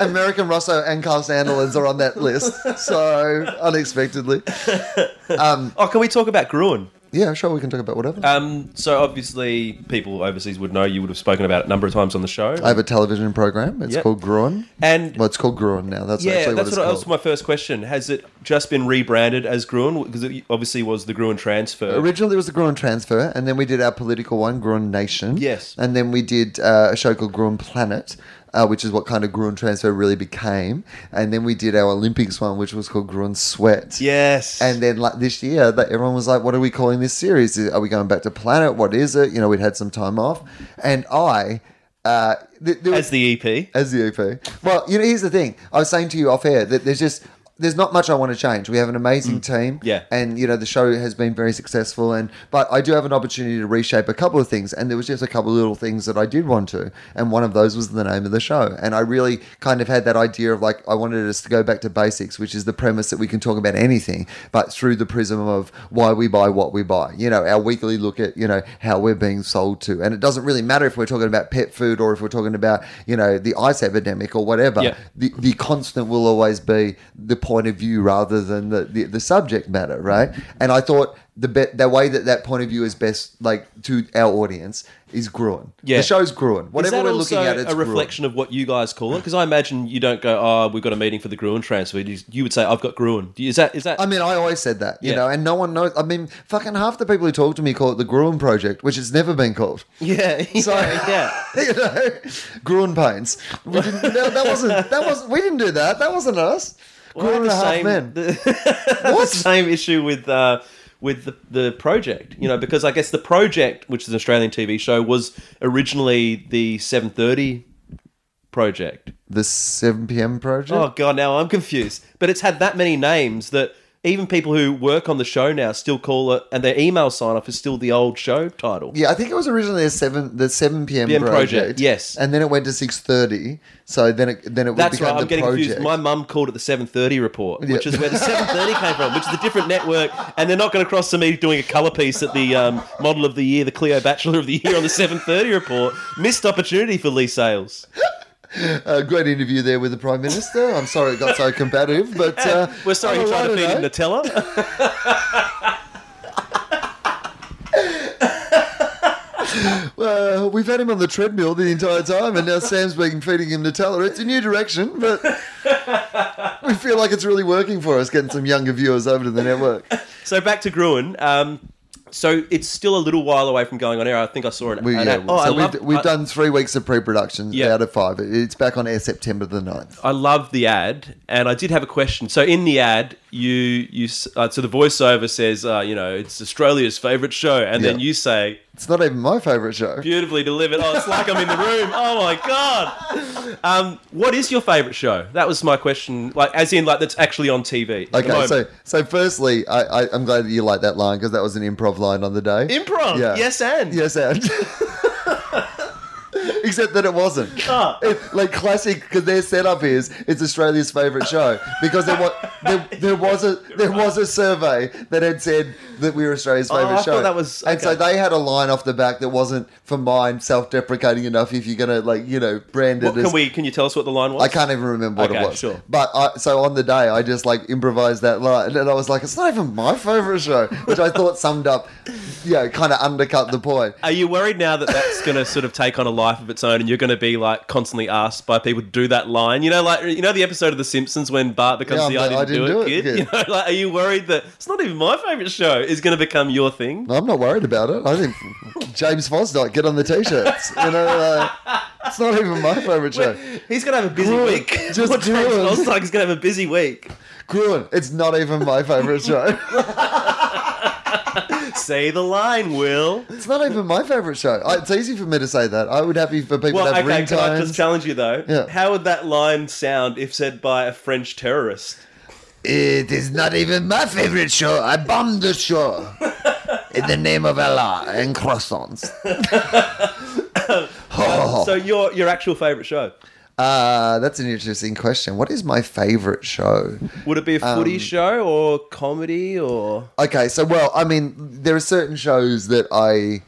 American Rosso and Carl Sandilands are on that list, so unexpectedly. Um, oh, can we talk about Gruen? Yeah, sure, we can talk about whatever. Um, so obviously, people overseas would know. You would have spoken about it a number of times on the show. I have a television program. It's yep. called Gruen. And well, it's called Gruen now. That's yeah, actually that's what, what, what was my first question. Has it just been rebranded as Gruen? Because it obviously was the Gruen Transfer. Originally, it was the Gruen Transfer, and then we did our political one, Gruen Nation. Yes, and then we did uh, a show called Gruen Planet. Uh, which is what kind of Gruen Transfer really became. And then we did our Olympics one, which was called Gruen Sweat. Yes. And then like this year, that everyone was like, what are we calling this series? Are we going back to Planet? What is it? You know, we'd had some time off. And I... Uh, th- there was, as the E P. As the E P. Well, you know, here's the thing. I was saying to you off air that there's just... there's not much I want to change. We have an amazing mm. team. Yeah. And, you know, the show has been very successful. And But I do have an opportunity to reshape a couple of things. And there was just a couple of little things that I did want to. And one of those was the name of the show. And I really kind of had that idea of, like, I wanted us to go back to basics, which is the premise that we can talk about anything, but through the prism of why we buy what we buy. You know, our weekly look at, you know, how we're being sold to. And it doesn't really matter if we're talking about pet food or if we're talking about, you know, the ice epidemic or whatever. Yeah. The, the constant will always be the point of view rather than the, the, the subject matter, right? And I thought the be- the way that that point of view is best, like, to our audience is Gruen. Yeah. The show's Gruen. Whatever we're looking at, it's a reflection Gruen. Of what you guys call it? Because I imagine you don't go, oh, we've got a meeting for the Gruen Transfer. You would say, I've got Gruen. Is that... Is that? I mean, I always said that, you yeah. know, and no one knows. I mean, fucking half the people who talk to me call it the Gruen Project, which it's never been called. Yeah. yeah so, yeah. you know, Gruen Pains. We didn't, that, that wasn't, that wasn't, we didn't do that. That wasn't us. Well, I had the same, the, the same issue with uh, with the, the project, you know, because I guess the project, which is an Australian T V show, was originally the seven thirty project. The seven p.m. project? Oh, God, now I'm confused. But it's had that many names that even people who work on the show now still call it, and their email sign-off is still the old show title. Yeah, I think it was originally a seven, the seven p m project, project. Yes. And then it went to six thirty, so then it then it That's became right, the I'm getting project. Confused. My mum called it the seven thirty report, yeah. which is where the seven thirty came from, which is a different network, and they're not going to cross to me doing a colour piece at the um, Model of the Year, the Clio Bachelor of the Year on the seven thirty report. Missed opportunity for Lee Sales. Uh, great interview there with the Prime Minister. I'm sorry it got so combative, but uh, we're sorry he tried to feed him Nutella. Well, we've had him on the treadmill the entire time, and now Sam's been feeding him Nutella. It's a new direction, but we feel like it's really working for us, getting some younger viewers over to the network. So back to Gruen. Um, So it's still a little while away from going on air. I think I saw an... We, an yeah, oh, so I we've, loved, we've I, done three weeks of pre-production yeah. out of five. It's back on air September the ninth. I love the ad, and I did have a question. So in the ad, you... you uh, so the voiceover says, uh, you know, it's Australia's favourite show, and yeah. then you say... It's not even my favourite show. Beautifully delivered. Oh, it's like I'm in the room. Oh, my God. Um, what is your favourite show? That was my question, like, as in, like, that's actually on T V. Okay, so so firstly, I, I, I'm glad that you like that line, because that was an improv line on the day. Improv? Yeah. Yes, and. Yes, and. Except that it wasn't. Oh. It, like classic, because their setup is it's Australia's favourite show, because there was there, there was a there was a survey that had said that we were Australia's favourite oh, show. That was, okay. And so they had a line off the back that wasn't, for mine, self-deprecating enough. If you're gonna like you know brand it, what, as, can we? Can you tell us what the line was? I can't even remember what okay, it was. Sure. But I, so on the day, I just like improvised that line, and I was like, it's not even my favourite show, which I thought summed up, you know, kind of undercut the point. Are you worried now that that's gonna sort of take on a life of its own, and you're going to be like constantly asked by people to do that line? You know, like you know the episode of The Simpsons when Bart becomes yeah, the I didn't, I didn't do, do it, it kid. You know, like, are you worried that it's not even my favourite show is going to become your thing? No, I'm not worried about it. I think James Fosdyke get on the t-shirts. You know, uh, it's not even my favourite show. Well, he's going to have a busy Gruen, week. Just what James Fosdyke is going to have a busy week. Gruen, it's not even my favourite show. Say the line, Will. It's not even my favourite show. I, it's easy for me to say that. I would happy for people well, to have okay, ringtones. Well, okay, can I just challenge you, though? Yeah. How would that line sound if said by a French terrorist? It is not even my favourite show. I bombed the show. In the name of Allah and croissants. um, so your your actual favourite show? Uh, that's an interesting question. What is my favourite show? Would it be a footy um, show or comedy or... Okay, so, well, I mean, there are certain shows that I,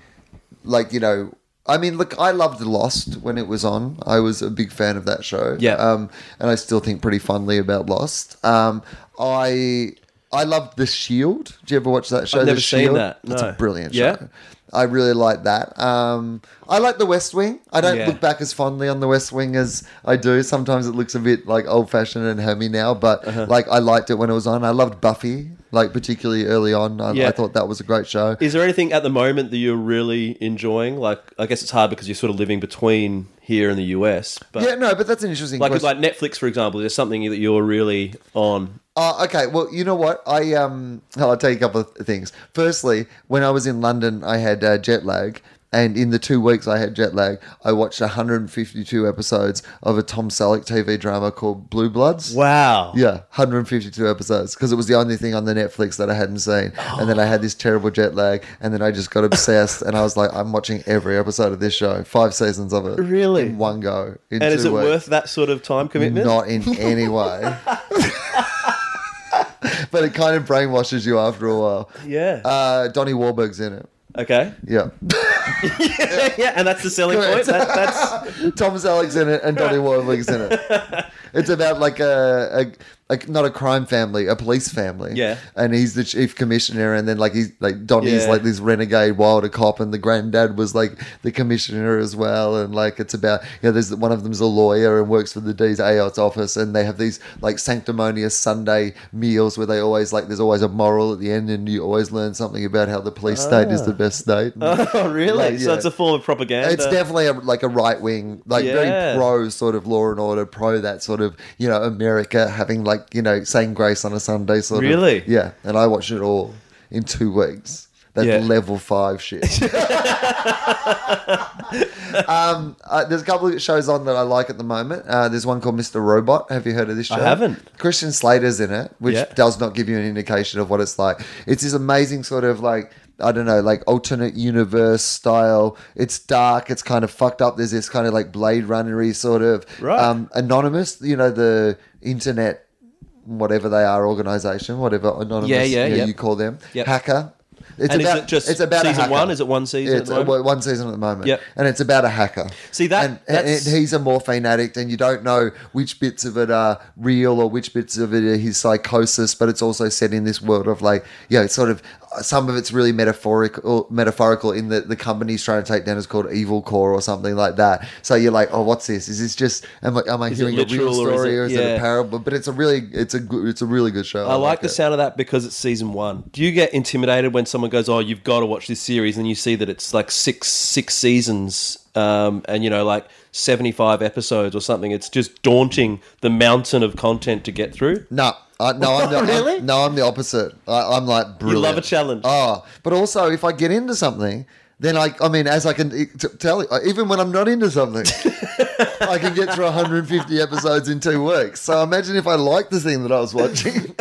like, you know... I mean, look, I loved Lost when it was on. I was a big fan of that show. Yeah. Um, and I still think pretty fondly about Lost. Um, I I loved The Shield. Did you ever watch that show? I've never seen that. No. It's a brilliant yeah. show. I really like that. Um, I like The West Wing. I don't yeah. look back as fondly on The West Wing as I do. Sometimes it looks a bit like old-fashioned and hammy now, but uh-huh. like I liked it when it was on. I loved Buffy, like particularly early on. I, yeah. I thought that was a great show. Is there anything at the moment that you're really enjoying? Like, I guess it's hard because you're sort of living between here and the U S. But yeah, no, but that's an interesting like, question. Like Netflix, for example, is there something that you're really on? Oh, uh, okay. Well, you know what? I um, I'll tell you a couple of things. Firstly, when I was in London, I had uh, jet lag, and in the two weeks I had jet lag, I watched one hundred fifty-two episodes of a Tom Selleck T V drama called Blue Bloods. Wow. Yeah, one hundred fifty-two episodes, because it was the only thing on the Netflix that I hadn't seen. Oh. And then I had this terrible jet lag, and then I just got obsessed, and I was like, I'm watching every episode of this show, five seasons of it. Really? In one go. In and is it weeks. worth that sort of time commitment? Not in any way. But it kind of brainwashes you after a while. Yeah. Uh, Donnie Wahlberg's in it. Okay. Yeah. yeah, yeah, and that's the selling Correct. point. That, that's Tom Selleck's in it and Donnie Wahlberg's in it. It's about like a, a, a not a crime family, a police family. Yeah. And he's the chief commissioner, and then like he's like Donnie's yeah. like this renegade wilder cop, and the granddad was like the commissioner as well, and like it's about you know there's one of them's a lawyer and works for the D's A O T's office, and they have these like sanctimonious Sunday meals where they always like there's always a moral at the end, and you always learn something about how the police oh. state is the best state. And, oh really? Like, yeah. So it's a form of propaganda. It's definitely a, like a right wing, like yeah. very pro sort of law and order, pro that sort of. Of, you know, America having like, you know, saying grace on a Sunday sort really? of. Really? Yeah. And I watched it all in two weeks. That's yeah. level five shit. um, uh, there's a couple of shows on that I like at the moment. Uh, there's one called Mister Robot. Have you heard of this show? I haven't. Christian Slater's in it, which yeah. does not give you an indication of what it's like. It's this amazing sort of like, I don't know, like alternate universe style. It's dark. It's kind of fucked up. There's this kind of like Blade Runner-y sort of right. um, anonymous, you know, the internet, whatever they are, organization, whatever anonymous yeah, yeah, you, know, yep. you call them, yep. hacker. It's and about, is it just it's about season one? Is it one season? It's at the one season at the moment. Yep. And it's about a hacker. See, that, and, that's... and he's a morphine addict, and you don't know which bits of it are real or which bits of it are his psychosis, but it's also set in this world of like, you know, it's sort of some of it's really metaphorical metaphorical in that the company's trying to take down is called Evil Core or something like that. So you're like, oh, what's this? Is this just am I, am I hearing a real story or is it, or is yeah. it a parable? But it's a really it's a good, it's a really good show. I, I like, like the it. sound of that because it's season one. Do you get intimidated when someone goes, oh, you've got to watch this series, and you see that it's like six six seasons um, and, you know, like seventy-five episodes or something? It's just daunting, the mountain of content to get through. No. Uh, no, I'm the, really? I'm, no, I'm the opposite. I, I'm like brilliant. You love a challenge. Oh, but also if I get into something, then I, I mean, as I can t- tell, even when I'm not into something, I can get through one hundred fifty episodes in two weeks. So imagine if I liked the thing that I was watching.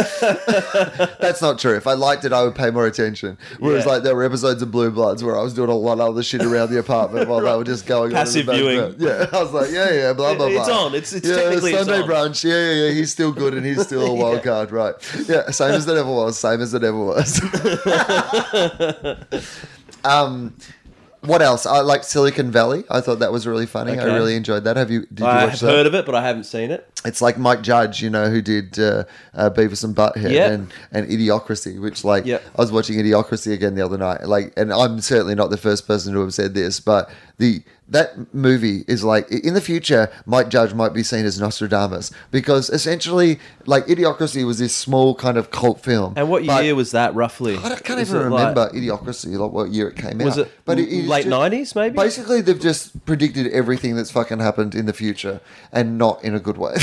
That's not true. If I liked it, I would pay more attention. Whereas, yeah. like, there were episodes of Blue Bloods where I was doing a lot of other shit around the apartment while they were just going passive on in the viewing. Yeah, I was like, yeah, yeah, blah blah blah. It's on. It's, it's yeah, technically Sunday it's on. brunch. Yeah, yeah, yeah. He's still good and he's still a wild yeah. card, right? Yeah, same as it ever was. Same as it ever was. um. What else? I like Silicon Valley. I thought that was really funny. Okay. I really enjoyed that. Have you? Did you I watch have that? heard of it, but I haven't seen it. It's like Mike Judge, you know, who did uh, uh, Beavis and Butthead yep. and, and Idiocracy, which like yep. I was watching Idiocracy again the other night. Like, and I'm certainly not the first person to have said this, but the that movie is like, in the future, Mike Judge might be seen as Nostradamus, because essentially, like, Idiocracy was this small kind of cult film. And what year was that, roughly? I can't is even remember like, Idiocracy, like what year it came was out. Was it, but it late just, nineties, maybe? Basically, they've just predicted everything that's fucking happened in the future, and not in a good way.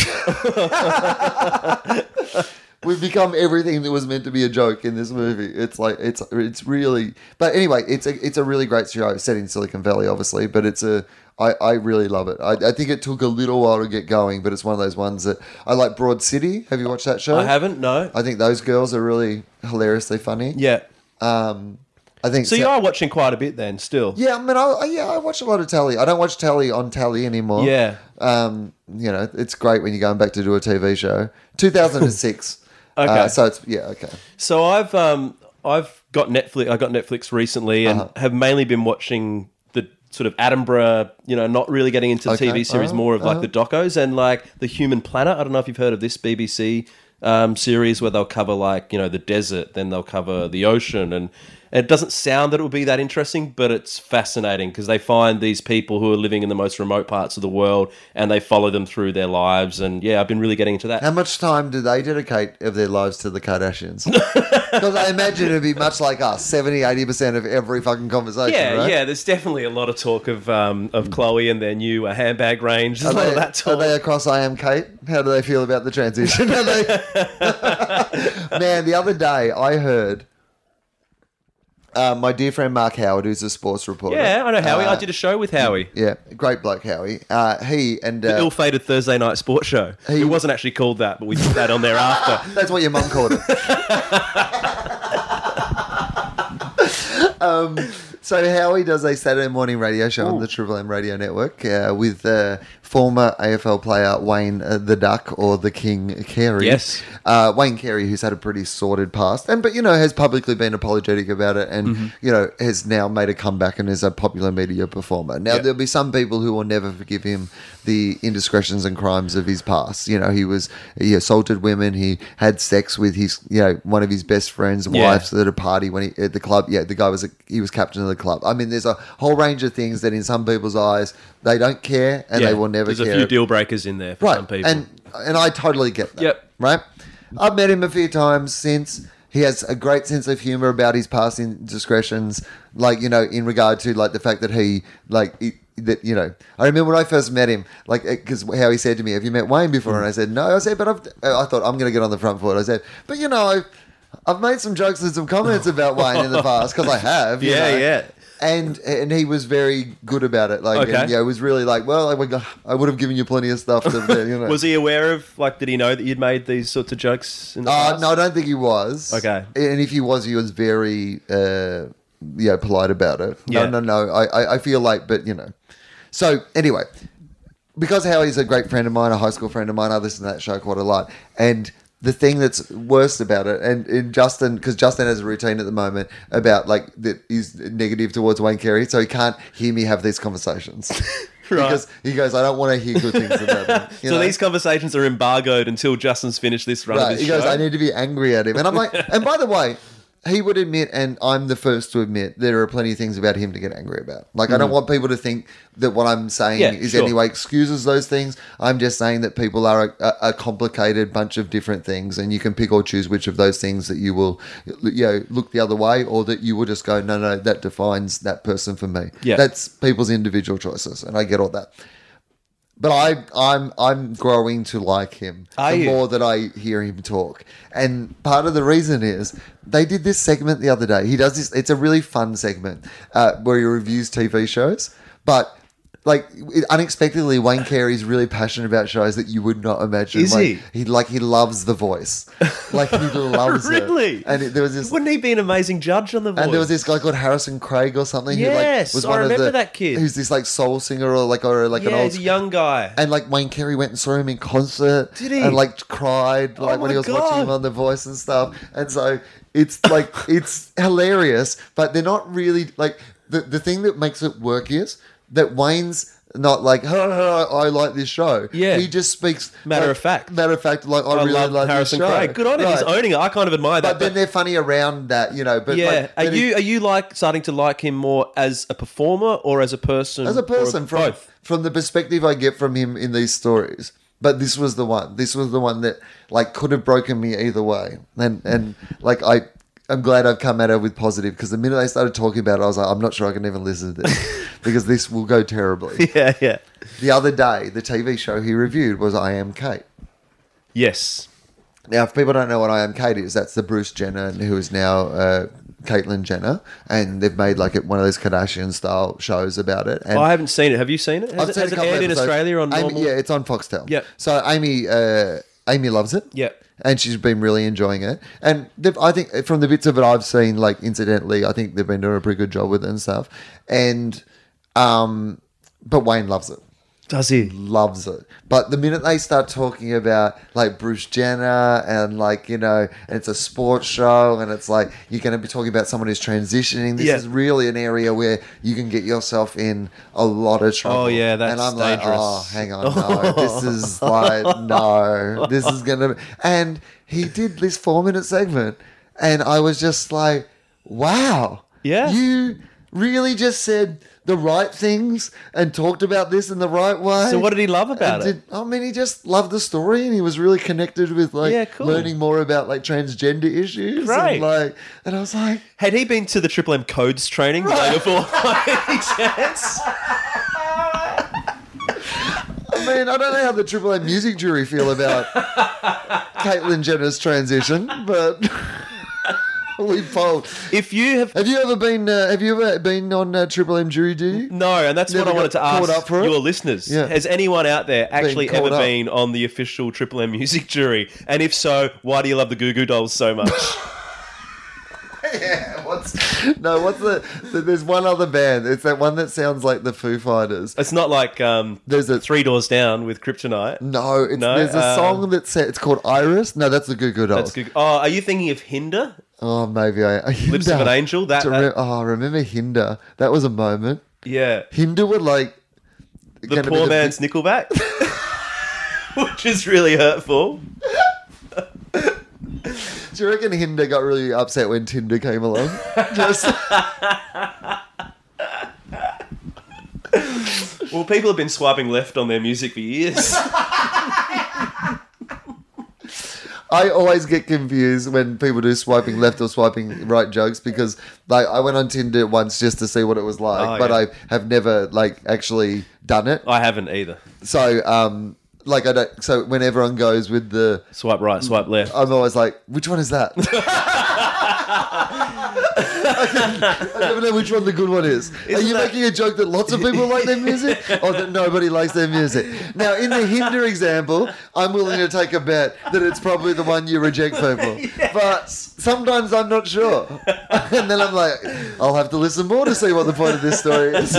We've become everything that was meant to be a joke in this movie. It's like it's it's really, but anyway, it's a it's a really great show set in Silicon Valley, obviously. But it's a I, I really love it. I, I think it took a little while to get going, but it's one of those ones that I like. Broad City. Have you watched that show? I haven't. No. I think those girls are really hilariously funny. Yeah. Um. I think so. You are watching quite a bit then, still. Yeah, I mean, I, yeah, I watch a lot of telly. I don't watch telly on telly anymore. Yeah. Um. You know, it's great when you're going back to do a T V show. two thousand six Okay. Uh, so it's yeah okay. So I've um I've got Netflix. I got Netflix recently and uh-huh. have mainly been watching the sort of Attenborough. You know, not really getting into okay. T V series, uh-huh. more of uh-huh. like the docos and like the Human Planet. I don't know if you've heard of this B B C um series where they'll cover like you know the desert, then they'll cover the ocean, and it doesn't sound that it would be that interesting, but it's fascinating because they find these people who are living in the most remote parts of the world and they follow them through their lives. And, yeah, I've been really getting into that. How much time do they dedicate of their lives to the Kardashians? Because I imagine it would be much like us, seventy, eighty percent of every fucking conversation, yeah, right? Yeah, there's definitely a lot of talk of um, of Khloe and their new uh, handbag range. There's are a lot they, of that talk. Are they across I Am Kate? How do they feel about the transition? Are they... Man, the other day I heard... Uh, my dear friend Mark Howard, who's a sports reporter. Yeah, I know Howie. Uh, I did a show with Howie. Yeah, great bloke Howie. Uh, he and... Uh, the ill-fated Thursday night sports show. He, it wasn't actually called that, but we put that on there after. That's what your mum called it. um... So Howie does a Saturday morning radio show Ooh. on the Triple M radio network uh, with uh, former A F L player Wayne uh, the Duck or the King Carey. Yes, uh, Wayne Carey, who's had a pretty sordid past, and but you know has publicly been apologetic about it, and mm-hmm. you know has now made a comeback and is a popular media performer. Now yep. there'll be some people who will never forgive him the indiscretions and crimes of his past. You know, he was he assaulted women, he had sex with his you know one of his best friends' yeah. wives at a party when he at the club. Yeah, the guy was a, he was captain of the The club. I mean, there's a whole range of things that in some people's eyes they don't care and yeah, they will never there's care. There's a few deal breakers in there for right. some people. And and I totally get that. Yep. Right? I've met him a few times since. He has a great sense of humor about his past indiscretions, like, you know, in regard to like the fact that he like he, that you know I remember when I first met him, like, because how he said to me, have you met Wayne before? Mm. And I said no. I said but I've, I thought I'm going to get on the front foot. I said but you know I've I've made some jokes and some comments about Wayne in the past because I have. You yeah, know? yeah. And and he was very good about it. Like, okay. and, yeah, it was really like, well, I would have given you plenty of stuff. To, you know. Was he aware of, like, did he know that you'd made these sorts of jokes in the uh, past? No, I don't think he was. Okay. And if he was, he was very, uh, you know, polite about it. Yeah. No, no, no. I, I, I feel like, but, you know. So, anyway, because Howie's a great friend of mine, a high school friend of mine, I listen to that show quite a lot. And the thing that's worst about it, and, and Justin, because Justin has a routine at the moment about, like, that he's negative towards Wayne Carey, so he can't hear me have these conversations. Right. Because he goes, I don't want to hear good things about him. So know? These conversations are embargoed until Justin's finished this run right. of his He show. Goes, I need to be angry at him. And I'm like, and by the way, he would admit, and I'm the first to admit, there are plenty of things about him to get angry about. Like, mm. I don't want people to think that what I'm saying yeah, is sure. anyway excuses those things. I'm just saying that people are a, a complicated bunch of different things, and you can pick or choose which of those things that you will, you know, look the other way, or that you will just go, no, no, that defines that person for me. Yeah. That's people's individual choices, and I get all that. But I, I'm I'm growing to like him Are the you? more that I hear him talk. And part of the reason is they did this segment the other day. He does this. It's a really fun segment uh, where he reviews T V shows. But, like, unexpectedly, Wayne Carey's really passionate about shows that you would not imagine. Is like, he? he? Like, he loves The Voice. Like, he loves really? it. Really? And it, there was this. Wouldn't he be an amazing judge on The Voice? And there was this guy called Harrison Craig or something. Yes, who, like, was I one remember of the, that kid. Who's this, like, soul singer or like or like yeah, an old. Yeah, he's a young guy. And, like, Wayne Carey went and saw him in concert. Did he? And, like, cried like oh when he was God. watching him on The Voice and stuff. And so it's like it's hilarious, but they're not really like the the thing that makes it work is. That Wayne's not like, oh, oh, oh, I like this show. Yeah. He just speaks. Matter like, of fact. Matter of fact, like, I, I really love like Harrison this show. Craig. Good on him. Right. He's owning it. I kind of admire but that. But then they're funny around that, you know. But yeah. Like, are you he, are you like starting to like him more as a performer or as a person? As a person. A, from, both. From the perspective I get from him in these stories. But this was the one. This was the one that, like, could have broken me either way. And, and like, I... I'm glad I've come at it with positive because the minute they started talking about it, I was like, I'm not sure I can even listen to this because this will go terribly. Yeah, yeah. The other day, the T V show he reviewed was I Am Kate. Yes. Now, if people don't know what I Am Kate is, that's the Bruce Jenner who is now uh, Caitlyn Jenner, and they've made like one of those Kardashian-style shows about it. And oh, I haven't seen it. Have you seen it? Has I've it, seen has it aired in Australia on Amy, normal? Yeah, it's on Foxtel. Yeah. So Amy, uh, Amy loves it. Yeah. And she's been really enjoying it. And I think from the bits of it I've seen, like, incidentally, I think they've been doing a pretty good job with it and stuff. And, um, but Wayne loves it. Does he? Loves it. But the minute they start talking about, like, Bruce Jenner and, like, you know, and it's a sports show and it's like you're going to be talking about someone who's transitioning. This yeah. is really an area where you can get yourself in a lot of trouble. Oh, yeah, that's dangerous. And I'm dangerous. like, oh, hang on, no. This is like, no. This is going to be. And he did this four-minute segment and I was just like, wow. Yeah. You really just said the right things and talked about this in the right way. So what did he love about did, it? I mean, he just loved the story and he was really connected with, like, yeah, cool. learning more about, like, transgender issues. Right. And, like, and I was like... Had he been to the Triple M codes training right. day before by any chance? I mean, I don't know how the Triple M music jury feel about Caitlyn Jenner's transition, but... We polled. If you have, have you ever been? Uh, have you ever been on uh, Triple M jury duty? No, and that's Never what I wanted to ask your it? listeners. Yeah. Has anyone out there actually been ever up? been on the official Triple M music jury? And if so, why do you love the Goo Goo Dolls so much? Yeah, what's no? What's the? There's one other band. It's that one that sounds like the Foo Fighters. It's not like um. There's a Three Doors Down with Kryptonite. No, it's, no. There's a um, song that's it's called Iris. No, that's the Goo Goo Dolls. That's Goo- oh, are you thinking of Hinder? Oh, maybe I... Hinder. Lips of an Angel? That, that. Oh, I remember Hinder. That was a moment. Yeah. Hinder were like... The poor man's the... Nickelback. Which is really hurtful. Do you reckon Hinder got really upset when Tinder came along? Just... Well, people have been swiping left on their music for years. I always get confused when people do swiping left or swiping right jokes because, like, I went on Tinder once just to see what it was like, oh, but yeah. I have never, like, actually done it. I haven't either. So, um, like, I don't. So when everyone goes with the swipe right, swipe left, I'm always like, which one is that? I, I never know which one the good one is. Isn't Are you that... making a joke that lots of people like their music or that nobody likes their music? Now, in the Hinder example, I'm willing to take a bet that it's probably the one you reject, people. Yes. But sometimes I'm not sure. And then I'm like, I'll have to listen more to see what the point of this story is.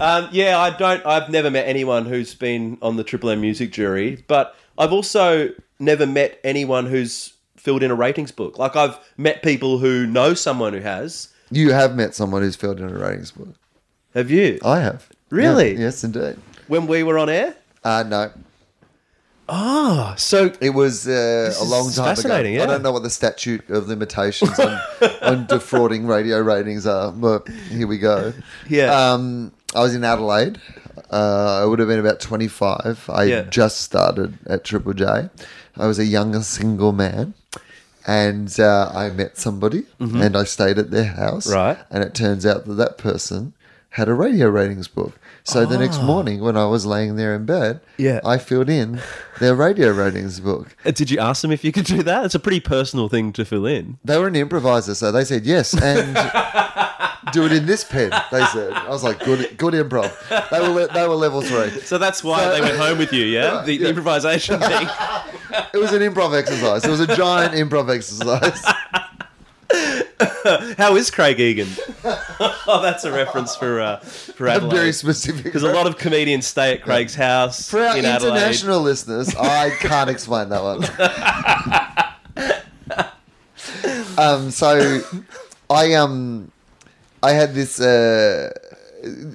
um, yeah, I don't... I've never met anyone who's been on the Triple M music jury, but I've also never met anyone who's filled in a ratings book. Like, I've met people who know someone who has. You have met someone who's filled in a ratings book. Have you? I have. Really? Yeah, yes, indeed. When we were on air? Uh, no. Oh, so... It was uh, a long time fascinating, ago. Yeah. I don't know what the statute of limitations on, on defrauding radio ratings are, but here we go. Yeah. Um, I was in Adelaide. Uh, I would have been about twenty-five. I yeah. just started at Triple J. I was a young single man. And uh, I met somebody, mm-hmm. and I stayed at their house. Right. And it turns out that that person had a radio ratings book. So oh. the next morning when I was laying there in bed, yeah. I filled in their radio ratings book. Did you ask them if you could do that? It's a pretty personal thing to fill in. They were an improviser, so they said yes. And... do it in this pen, they said. I was like, good good improv. They were they were level three. So that's why so, they went home with you, yeah? The, yeah. the improvisation thing. It was an improv exercise. It was a giant improv exercise. How is Craig Egan? Oh, that's a reference for uh, for Adelaide. Very specific. Because a lot of comedians stay at Craig's house in Adelaide. For our international listeners, I can't explain that one. um, so, I... um. I had this, uh,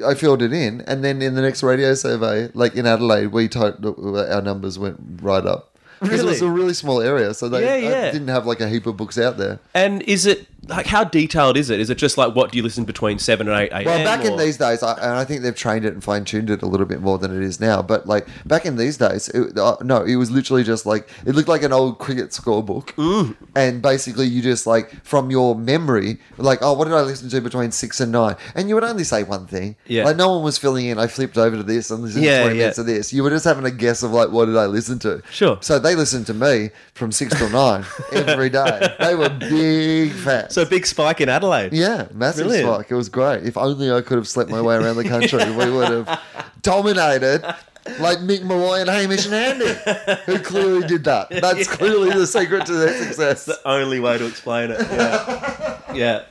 I filled it in, and then in the next radio survey, like in Adelaide, we typed, our numbers went right up. Really? Because it was a really small area, so they yeah, yeah. didn't have like a heap of books out there. And is it, like, how detailed is it? Is it just like, what do you listen between seven and eight a.m.? Well, back or? in these days, I, and I think they've trained it and fine-tuned it a little bit more than it is now, but like, back in these days, it, uh, no, it was literally just like, it looked like an old cricket scorebook. Mm. And basically, you just like, from your memory, like, oh, what did I listen to between six and nine? And you would only say one thing. Yeah. Like, no one was filling in, I flipped over to this and listened yeah, to twenty yeah. minutes of this. You were just having a guess of like, what did I listen to? Sure. So they They listened to me from six till nine every day. They were big fans. So a big spike in Adelaide. Yeah, massive Brilliant. spike. It was great. If only I could have slept my way around the country, yeah. we would have dominated like Mick Molloy and Hamish and Andy, who clearly did that. That's yeah. clearly the secret to their success. That's the only way to explain it. Yeah.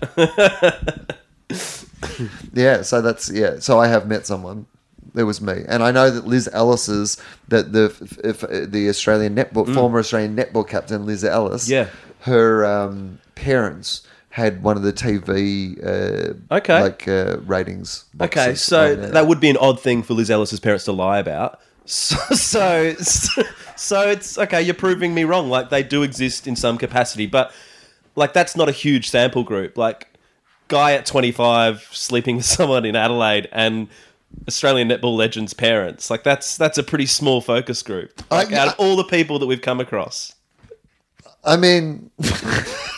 Yeah. yeah, so that's, yeah. So I have met someone. There was me, and I know that Liz Ellis's that the if, if, the Australian netball mm. former Australian netball captain Liz Ellis, yeah, her um, parents had one of the T V uh, okay like uh, ratings. Boxes okay, so that there. would be an odd thing for Liz Ellis's parents to lie about. So, so so it's okay. You're proving me wrong. Like, they do exist in some capacity, but like, that's not a huge sample group. Like, guy at twenty-five sleeping with someone in Adelaide and Australian netball legends' parents. Like, that's that's a pretty small focus group. Like, I, out of all the people that we've come across. I mean,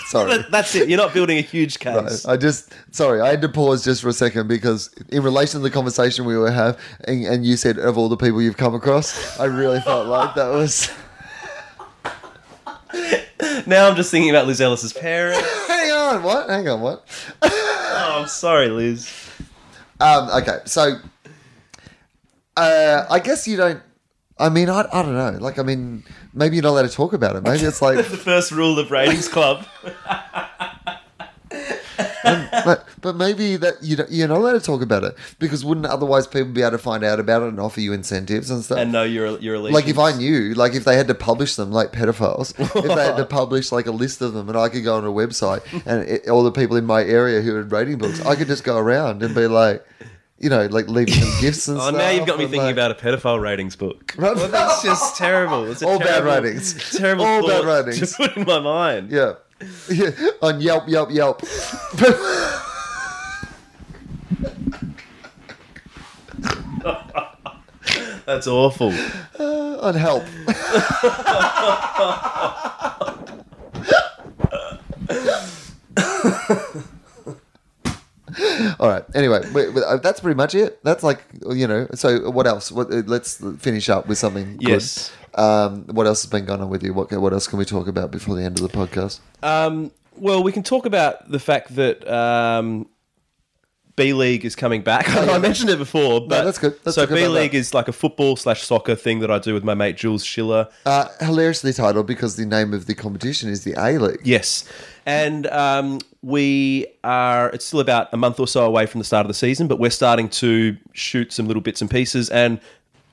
sorry. That, that's it. You're not building a huge case. Right. I just, sorry, I had to pause just for a second because in relation to the conversation we were having, and, and you said of all the people you've come across, I really felt like that was... Now I'm just thinking about Liz Ellis' parents. Hang on, what? Hang on, what? Oh, I'm sorry, Liz. Um, okay, so... Uh, I guess you don't. I mean, I, I don't know. Like, I mean, maybe you're not allowed to talk about it. Maybe it's like the first rule of ratings club. and, but, but maybe that you don't, you're not allowed to talk about it because wouldn't otherwise people be able to find out about it and offer you incentives and stuff? And no, you're you're illegal. Like, if I knew, like if they had to publish them, like pedophiles, if they had to publish like a list of them, and I could go on a website and it, all the people in my area who had rating books, I could just go around and be like, you know, like leaving them gifts and oh, stuff. Oh, now you've got me thinking like, about a pedophile ratings book. Well, that's just terrible. It's a all terrible, bad ratings. Terrible all bad ratings. Just put in my mind. Yeah. yeah. On Yelp, Yelp, Yelp. That's awful. Uh, on Help. All right. Anyway, that's pretty much it. That's like, you know, so what else? What, let's finish up with something good. Yes. Um, what else has been going on with you? What, what else can we talk about before the end of the podcast? Um, Well, we can talk about the fact that um, B League is coming back. Oh, yeah. I mentioned it before, but no, that's good. That's so good. B League is like a football slash soccer thing that I do with my mate Jules Schiller. Uh, hilariously titled because the name of the competition is the A League. Yes, and um, we are. It's still about a month or so away from the start of the season, but we're starting to shoot some little bits and pieces. And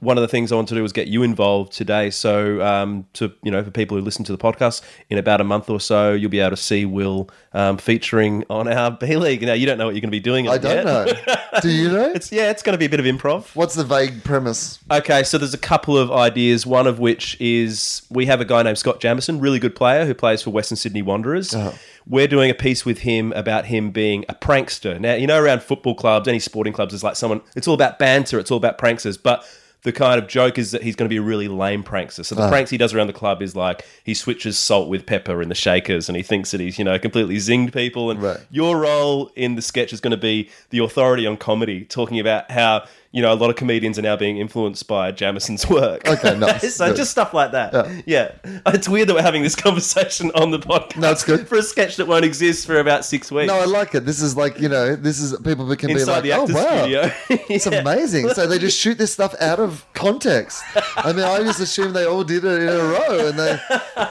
one of the things I want to do is get you involved today. So, um, to you know, for people who listen to the podcast, in about a month or so, you'll be able to see Will um, featuring on our B League. Now, you don't know what you're going to be doing. I don't yet. know. Do you know? It's, yeah, it's going to be a bit of improv. What's the vague premise? Okay, so there's a couple of ideas. One of which is we have a guy named Scott Jamison, really good player who plays for Western Sydney Wanderers. Uh-huh. We're doing a piece with him about him being a prankster. Now, you know, around football clubs, any sporting clubs, there's like someone. It's all about banter. It's all about pranksters, but the kind of joke is that he's going to be a really lame prankster. So the oh. pranks he does around the club is like he switches salt with pepper in the shakers and he thinks that he's, you know, completely zinged people. And right. your role in the sketch is going to be the authority on comedy, talking about how, you know, a lot of comedians are now being influenced by Jamison's work. Okay, nice. So good. Just stuff like that. Yeah. yeah. It's weird that we're having this conversation on the podcast. No, it's good. For a sketch that won't exist for about six weeks. No, I like it. This is like, you know, this is people can Inside be like, the oh, wow. studio. It's yeah. amazing. So they just shoot this stuff out of context. I mean, I just assume they all did it in a row. and they.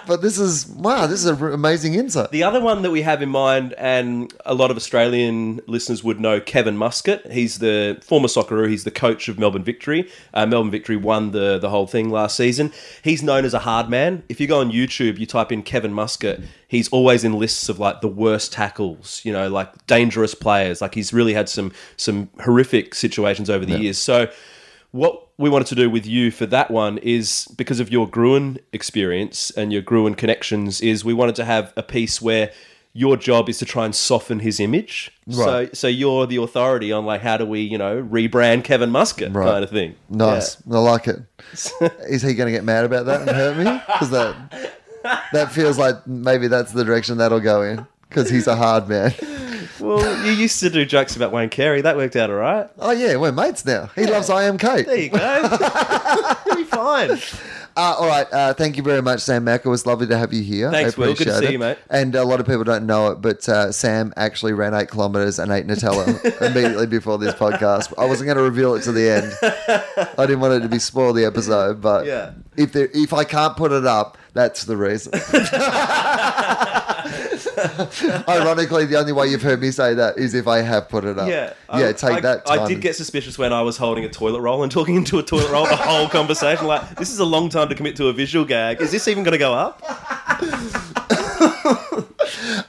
But this is, wow, this is an amazing insight. The other one that we have in mind, and a lot of Australian listeners would know Kevin Muscat. He's the former Socceroo. He's the coach of Melbourne Victory. Uh, Melbourne Victory won the, the whole thing last season. He's known as a hard man. If you go on YouTube, you type in Kevin Muscat, he's always in lists of like the worst tackles, you know, like dangerous players. Like he's really had some some horrific situations over the yeah. years. So what we wanted to do with you for that one is, because of your Gruen experience and your Gruen connections, is we wanted to have a piece where your job is to try and soften his image. Right. So so you're the authority on like how do we, you know, rebrand Kevin Muscat right. kind of thing. Nice. Yeah. I like it. Is he going to get mad about that and hurt me? Because that, that feels like maybe that's the direction that'll go in because he's a hard man. Well, you used to do jokes about Wayne Carey. That worked out all right. Oh, yeah. We're mates now. He yeah. loves I Am Kate. There you go. You'll be fine. Uh, all right. Uh, thank you very much, Sam Mac. It was lovely to have you here. Thanks, Will. Good to see it. you, mate. And a lot of people don't know it, but uh, Sam actually ran eight kilometres and ate Nutella immediately before this podcast. I wasn't going to reveal it to the end. I didn't want it to be spoiled, the episode, but yeah. if, there, if I can't put it up, that's the reason. Ironically, the only way you've heard me say that is if I have put it up. Yeah, yeah. I, take I, that. Time. I did get suspicious when I was holding a toilet roll and talking into a toilet roll the whole conversation. Like, this is a long time to commit to a visual gag. Is this even going to go up?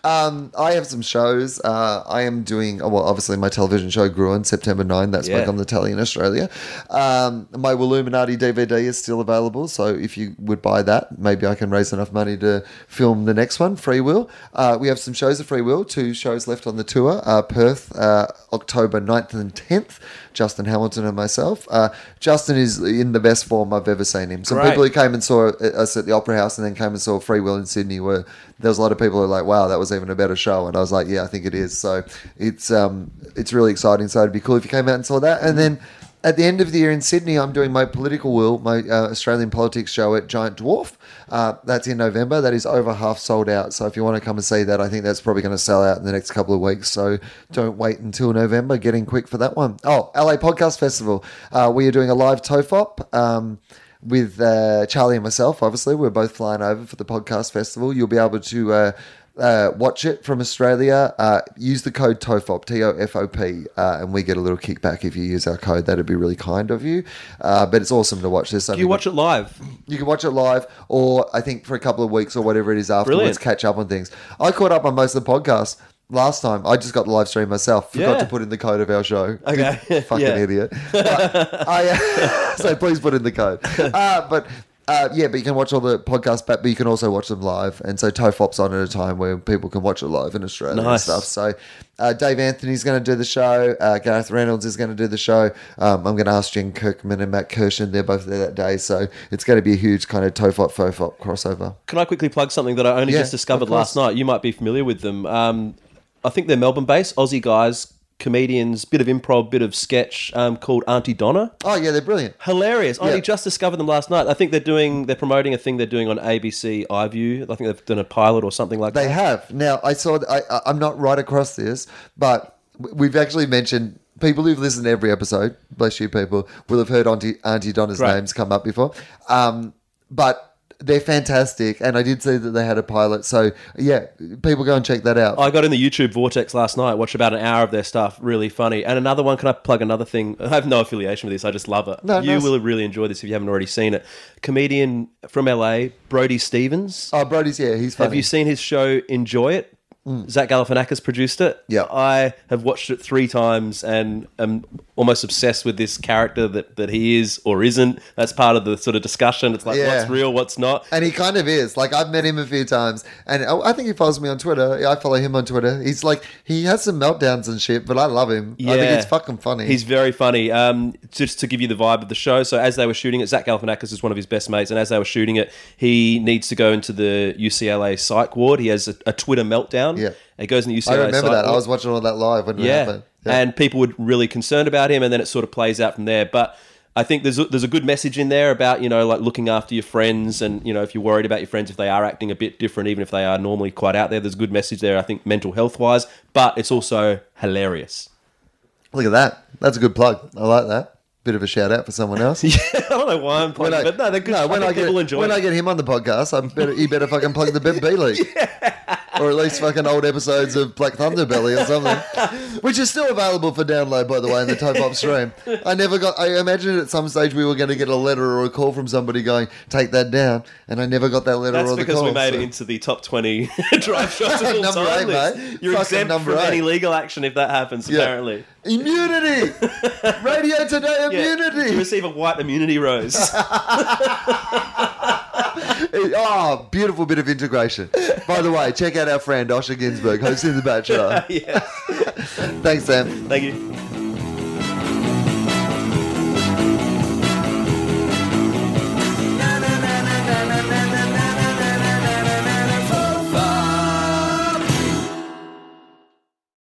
um, I have some shows. Uh, I am doing well. Obviously, my television show Gruen September ninth. That's yeah. back on the telly in Australia. Um, my Willuminati D V D is still available, so if you would buy that, maybe I can raise enough money to film the next one. Free Will. Uh, we have some shows of Free Will. Two shows left on the tour. Uh, Perth, uh, October ninth and tenth. Justin Hamilton and myself. Uh, Justin is in the best form I've ever seen him. Some Great. people who came and saw us at the Opera House and then came and saw Free Will in Sydney were there was a lot of people who were like, wow, that was even a better show. And I was like, yeah, I think it is. So it's um, it's really exciting. So it'd be cool if you came out and saw that. And then at the end of the year in Sydney, I'm doing my Political Will, my uh, Australian politics show at Giant Dwarf. Uh, that's in November. That is over half sold out. So if you want to come and see that, I think that's probably going to sell out in the next couple of weeks. So don't wait until November. Get in quick for that one. Oh, L A Podcast Festival. Uh, we are doing a live T O F O P. Um, with uh, Charlie and myself, obviously. We're both flying over for the podcast festival. You'll be able to uh, uh, watch it from Australia. Uh, use the code T O F O P, T O F O P, uh, and we get a little kickback if you use our code. That'd be really kind of you. Uh, but it's awesome to watch this. Do you watch it live? You can watch it live, or I think for a couple of weeks or whatever it is afterwards, Brilliant. catch up on things. I caught up on most of the podcasts. Last time, I just got the live stream myself. Forgot yeah. to put in the code of our show. Okay. Fucking yeah. idiot. But I, uh, so please put in the code. Uh, but uh, yeah, but you can watch all the podcasts, but you can also watch them live. And so T O F O P's on at a time where people can watch it live in Australia nice. and stuff. So uh, Dave Anthony's going to do the show. Uh, Gareth Reynolds is going to do the show. Um, I'm going to ask Jen Kirkman and Matt Kirshen. They're both there that day. So it's going to be a huge kind of T O F O P, F O F O P crossover. Can I quickly plug something that I only yeah, just discovered last night? You might be familiar with them. Um, I think they're Melbourne-based Aussie guys comedians, bit of improv, bit of sketch um, called Auntie Donna. Oh, yeah, they're brilliant. Hilarious. I yeah. only just discovered them last night. I think they're doing, they're promoting a thing they're doing on A B C iView. I think they've done a pilot or something like they that. They have. Now, I saw, I, I'm not right across this, but we've actually mentioned people who've listened to every episode, bless you people, will have heard Auntie, Auntie Donna's right. names come up before. Um, but... They're fantastic, and I did see that they had a pilot. So, yeah, people go and check that out. I got in the YouTube vortex last night, watched about an hour of their stuff, really funny. And another one, can I plug another thing? I have no affiliation with this, I just love it. No, you nice. will really enjoy this if you haven't already seen it. Comedian from L A, Brody Stevens. Oh, Brody's, yeah, he's funny. Have you seen his show, Enjoy It? Mm. Zach Galifianakis produced it. Yeah, I have watched it three times and am almost obsessed with this character that, that he is or isn't. That's part of the sort of discussion. It's like, yeah. what's real, what's not. And he kind of is. Like, I've met him a few times, and I think he follows me on Twitter. I follow him on Twitter. He's like, he has some meltdowns and shit, but I love him. Yeah. I think it's fucking funny. He's very funny. Um, just to give you the vibe of the show. So as they were shooting it, Zach Galifianakis is one of his best mates, and as they were shooting it, he needs to go into the U C L A psych ward. He has a, a Twitter meltdown. Yeah, it goes in the U C L A. I remember that. Board. I was watching all that live when yeah. it happened. Yeah, and people were really concerned about him, and then it sort of plays out from there. But I think there's a, there's a good message in there about, you know, like looking after your friends, and, you know, if you're worried about your friends, if they are acting a bit different, even if they are normally quite out there, there's a good message there, I think, mental health wise. But it's also hilarious. Look at that. That's a good plug. I like that. Bit of a shout out for someone else. yeah, I don't know why I'm plugging, I, but no, they're good. No, when I get enjoy when it. I get him on the podcast, I'm better. You better fucking plug the B League. yeah. Or at least fucking old episodes of Black Thunder Belly or something, which is still available for download, by the way, in the Top Up stream. I never got. I imagine at some stage we were going to get a letter or a call from somebody going, "Take that down," and I never got that letter That's or the call. That's because we made so. it into the top twenty drive shots of all number time eight, list. Mate. You're fucking exempt from eight. any legal action if that happens. Yeah. Apparently, immunity. Radio Today immunity. Yeah. You receive a white immunity rose. Oh, beautiful bit of integration. By the way, check out our friend Osher Ginsburg, hosting The Bachelor. Thanks, Sam. Thank you.